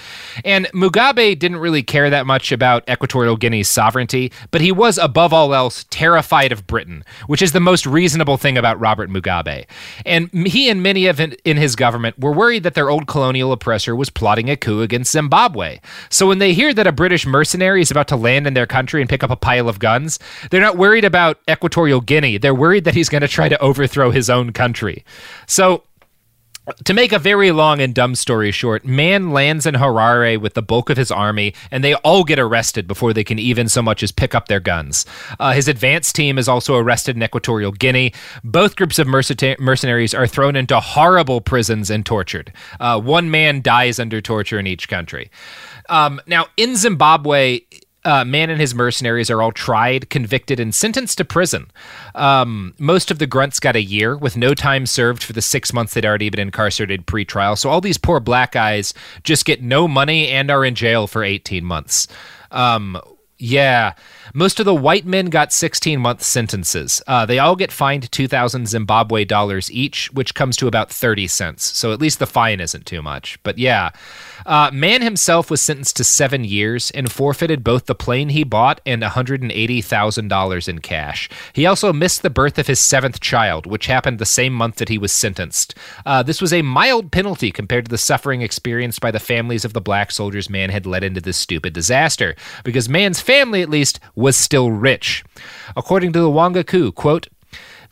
And Mugabe didn't really care that much about Equatorial Guinea's sovereignty, but he was, above all else, terrified of Britain, which is the most reasonable thing about Robert Mugabe. And he and many in his government were worried that their old colonial oppressor was plotting a coup against Zimbabwe. So when they hear that a British mercenary is about to land in their country and pick up a pile of guns, they're not worried about Equatorial Guinea. They're worried that he's going to try to overthrow his own country. So, to make a very long and dumb story short, Mann lands in Harare with the bulk of his army, and they all get arrested before they can even so much as pick up their guns. His advance team is also arrested in Equatorial Guinea. Both groups of mercenaries are thrown into horrible prisons and tortured. One man dies under torture in each country. Now, in Zimbabwe, Mann and his mercenaries are all tried, convicted, and sentenced to prison. Most of the grunts got a year, with no time served for the 6 months they'd already been incarcerated pre-trial. So all these poor black guys just get no money and are in jail for 18 months. Yeah. Most of the white men got 16-month sentences. They all get fined 2,000 Zimbabwe dollars each, which comes to about 30 cents. So at least the fine isn't too much. But yeah, Mann himself was sentenced to 7 years and forfeited both the plane he bought and $180,000 in cash. He also missed the birth of his seventh child, which happened the same month that he was sentenced. This was a mild penalty compared to the suffering experienced by the families of the black soldiers Mann had led into this stupid disaster, because Mann's family, at least, was still rich. According to the Wonga Coup, quote,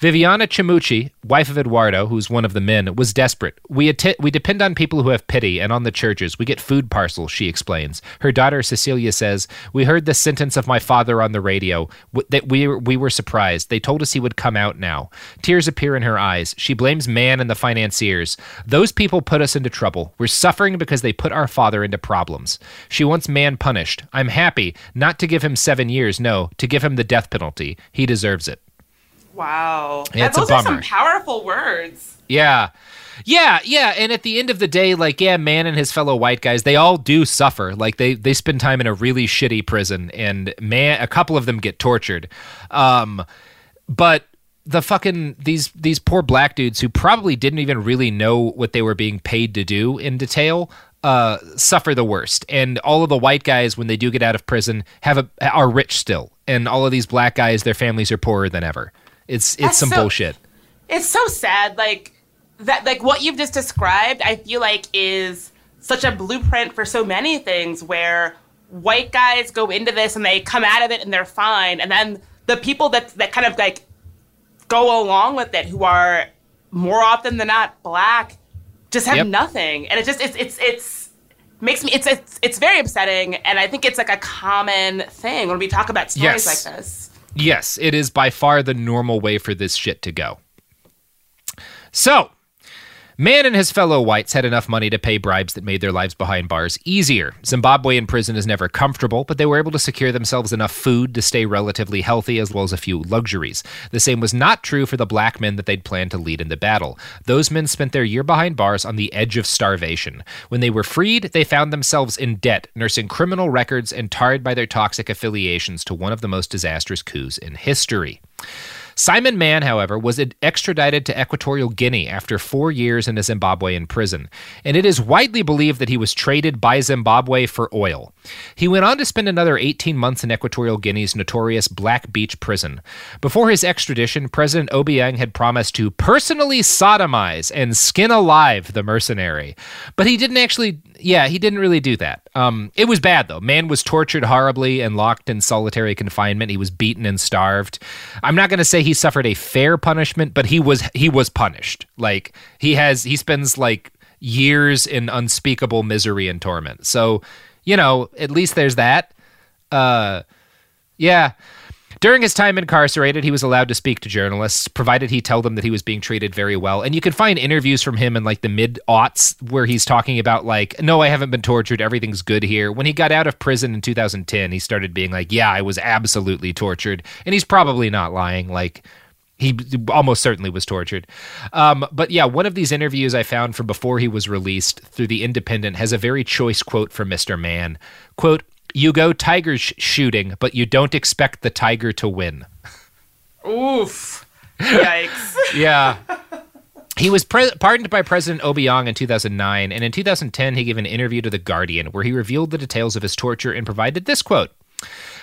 Viviana Chimuchi, wife of Eduardo, who's one of the men, was desperate. We depend on people who have pity and on the churches. We get food parcels, she explains. Her daughter Cecilia says, we heard the sentence of my father on the radio. We were surprised. They told us he would come out now. Tears appear in her eyes. She blames Mann and the financiers. Those people put us into trouble. We're suffering because they put our father into problems. She wants Mann punished. I'm happy not to give him 7 years, no, to give him the death penalty. He deserves it. Wow. Yeah, those are some powerful words. Yeah. And at the end of the day, Mann and his fellow white guys, they all do suffer. They spend time in a really shitty prison, and a couple of them get tortured. But the fucking these poor black dudes who probably didn't even really know what they were being paid to do in detail suffer the worst. And all of the white guys, when they do get out of prison, are rich still. And all of these black guys, their families are poorer than ever. It's bullshit. It's so sad. What you've just described, I feel like is such a blueprint for so many things where white guys go into this and they come out of it and they're fine. And then the people that kind of go along with it, who are more often than not black, just have nothing. And it just, it's very upsetting. And I think it's a common thing when we talk about stories like this. Yes, it is by far the normal way for this shit to go. So, Mann and his fellow whites had enough money to pay bribes that made their lives behind bars easier. Zimbabwean prison is never comfortable, but they were able to secure themselves enough food to stay relatively healthy, as well as a few luxuries. The same was not true for the black men that they'd planned to lead in the battle. Those men spent their year behind bars on the edge of starvation. When they were freed, they found themselves in debt, nursing criminal records and tarred by their toxic affiliations to one of the most disastrous coups in history. Simon Mann, however, was extradited to Equatorial Guinea after 4 years in a Zimbabwean prison, and it is widely believed that he was traded by Zimbabwe for oil. He went on to spend another 18 months in Equatorial Guinea's notorious Black Beach prison. Before his extradition, President Obiang had promised to personally sodomize and skin alive the mercenary, but he didn't really do that. It was bad, though. Mann was tortured horribly and locked in solitary confinement. He was beaten and starved. I'm not going to say he suffered a fair punishment, but he was punished. He spends years in unspeakable misery and torment. So, at least there's that. Yeah. During his time incarcerated, he was allowed to speak to journalists, provided he tell them that he was being treated very well. And you can find interviews from him in the mid-aughts where he's talking about no, I haven't been tortured. Everything's good here. When he got out of prison in 2010, he started being yeah, I was absolutely tortured. And he's probably not lying. He almost certainly was tortured. But yeah, one of these interviews I found from before he was released through The Independent has a very choice quote from Mr. Mann. Quote, "You go tigers shooting, but you don't expect the tiger to win." Oof. Yikes. Yeah. He was pardoned by President Obiang in 2009, and in 2010 he gave an interview to The Guardian where he revealed the details of his torture and provided this quote.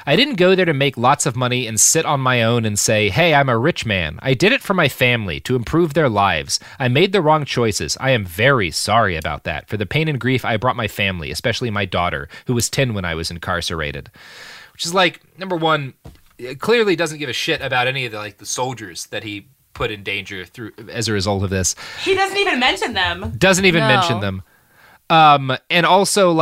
"I didn't go there to make lots of money and sit on my own and say, hey, I'm a rich man. I did it for my family, to improve their lives. I made the wrong choices. I am very sorry about that. For the pain and grief I brought my family, especially my daughter, who was 10 when I was incarcerated." Which is number one, it clearly doesn't give a shit about any of the, the soldiers that he put in danger through as a result of this. He doesn't even mention them. Mention them. And also,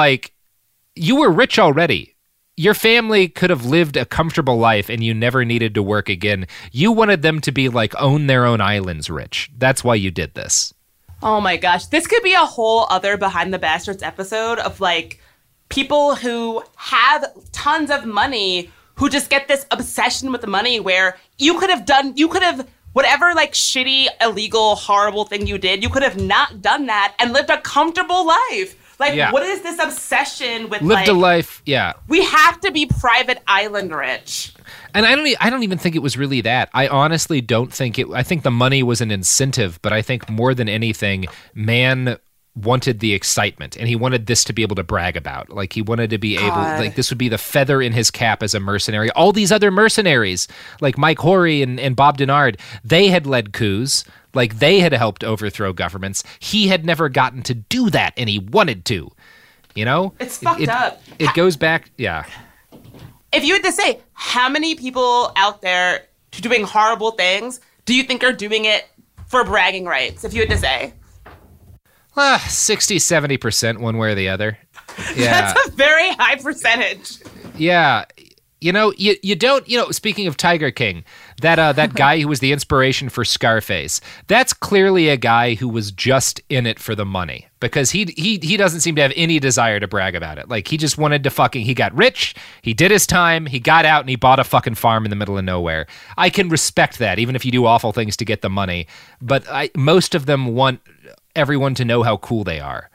you were rich already. Your family could have lived a comfortable life and you never needed to work again. You wanted them to be own their own islands rich. That's why you did this. Oh my gosh. This could be a whole other Behind the Bastards episode of people who have tons of money who just get this obsession with the money where you could have whatever like shitty, illegal, horrible thing you did, you could have not done that and lived a comfortable life. Like, yeah. What is this obsession with lived a life? Yeah, we have to be private island rich. And I don't even think it was really that. I honestly don't think it. I think the money was an incentive, but I think more than anything, man wanted the excitement, and he wanted this to be able to brag about. Like, he wanted to be able, like, this would be the feather in his cap as a mercenary. All these other mercenaries, like Mike Horry and Bob Denard, they had led coups. Like, they had helped overthrow governments. He had never gotten to do that, and he wanted to. You know? It's fucked up. It goes back, yeah. If you had to say, how many people out there doing horrible things do you think are doing it for bragging rights, if you had to say? 60, 70% one way or the other. Yeah. That's a very high percentage. Yeah. You know, you don't, you know, speaking of Tiger King, that guy who was the inspiration for Scarface, that's clearly a guy who was just in it for the money, because he doesn't seem to have any desire to brag about it. Like, he just wanted to he got rich, he did his time, he got out, and he bought a fucking farm in the middle of nowhere. I can respect that, even if you do awful things to get the money. But most of them want everyone to know how cool they are.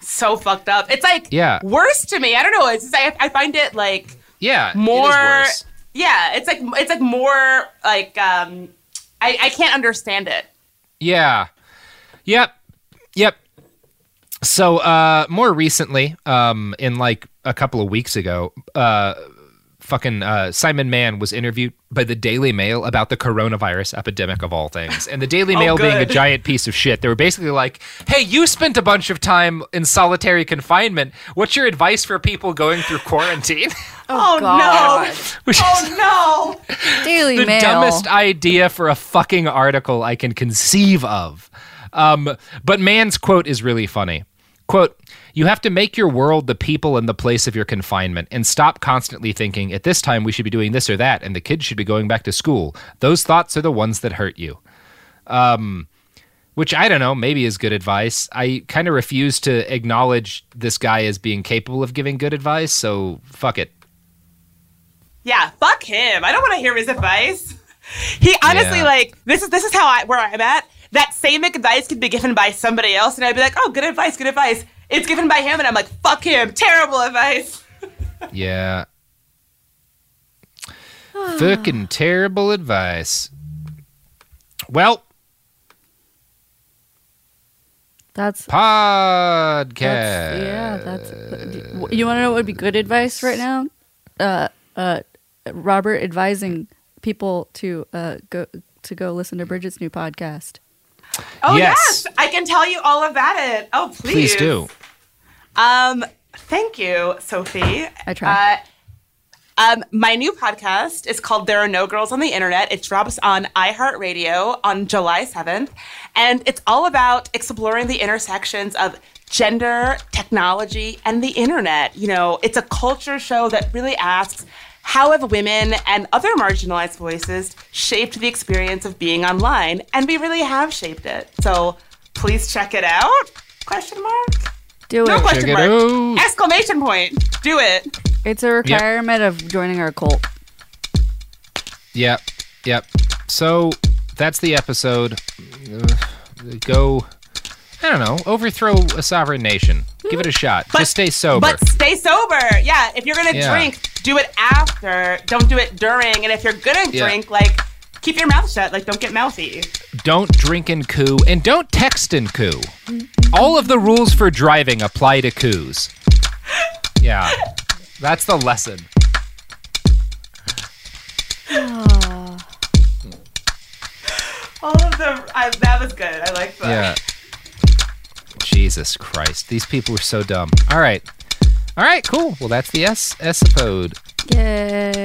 So fucked up. It's like, yeah. Worse to me. I don't know. It's just, I find it like, yeah, more. It is worse. Yeah, it's like more like I can't understand it. Yeah. Yep. So more recently, in like a couple of weeks ago, Simon Mann was interviewed by the Daily Mail about the coronavirus epidemic of all things. And the Daily Mail being a giant piece of shit, they were basically like, hey, you spent a bunch of time in solitary confinement. What's your advice for people going through quarantine? Oh, no. Daily Mail. The dumbest idea for a fucking article I can conceive of. But Mann's quote is really funny. Quote, you have to make your world the people and the place of your confinement, and stop constantly thinking, at this time we should be doing this or that, and the kids should be going back to school. Those thoughts are the ones that hurt you. Which, I don't know, maybe is good advice. I kind of refuse to acknowledge this guy as being capable of giving good advice, so fuck it. Yeah, fuck him. I don't want to hear his advice. He honestly, this is where I'm at. That same advice could be given by somebody else, and I'd be like, oh, good advice. It's given by him, and I'm like, fuck him, terrible advice. Yeah. Fucking terrible advice. Well. That's... podcast. You want to know what would be good advice right now? Robert advising people to go listen to Bridget's new podcast. Oh, yes, I can tell you all about it. Oh, please do. Thank you, Sophie. I try. My new podcast is called There Are No Girls on the Internet. It drops on iHeartRadio on July 7th. And it's all about exploring the intersections of gender, technology, and the internet. You know, it's a culture show that really asks, how have women and other marginalized voices shaped the experience of being online? And we really have shaped it. So please check it out. Question mark? Do it. No question mark. Exclamation point. Do it. It's a requirement of joining our cult. Yep. So that's the episode. Go, I don't know, overthrow a sovereign nation. Give it a shot. Just stay sober. But stay sober. Yeah, if you're going to drink, do it after. Don't do it during. And if you're going to drink, keep your mouth shut. Like, don't get mouthy. Don't drink and coup. And don't text and coup. All of the rules for driving apply to coups. Yeah. That's the lesson. That was good. I like that. Yeah. Jesus Christ. These people are so dumb. All right, cool. Well, that's the S-epode. Yay.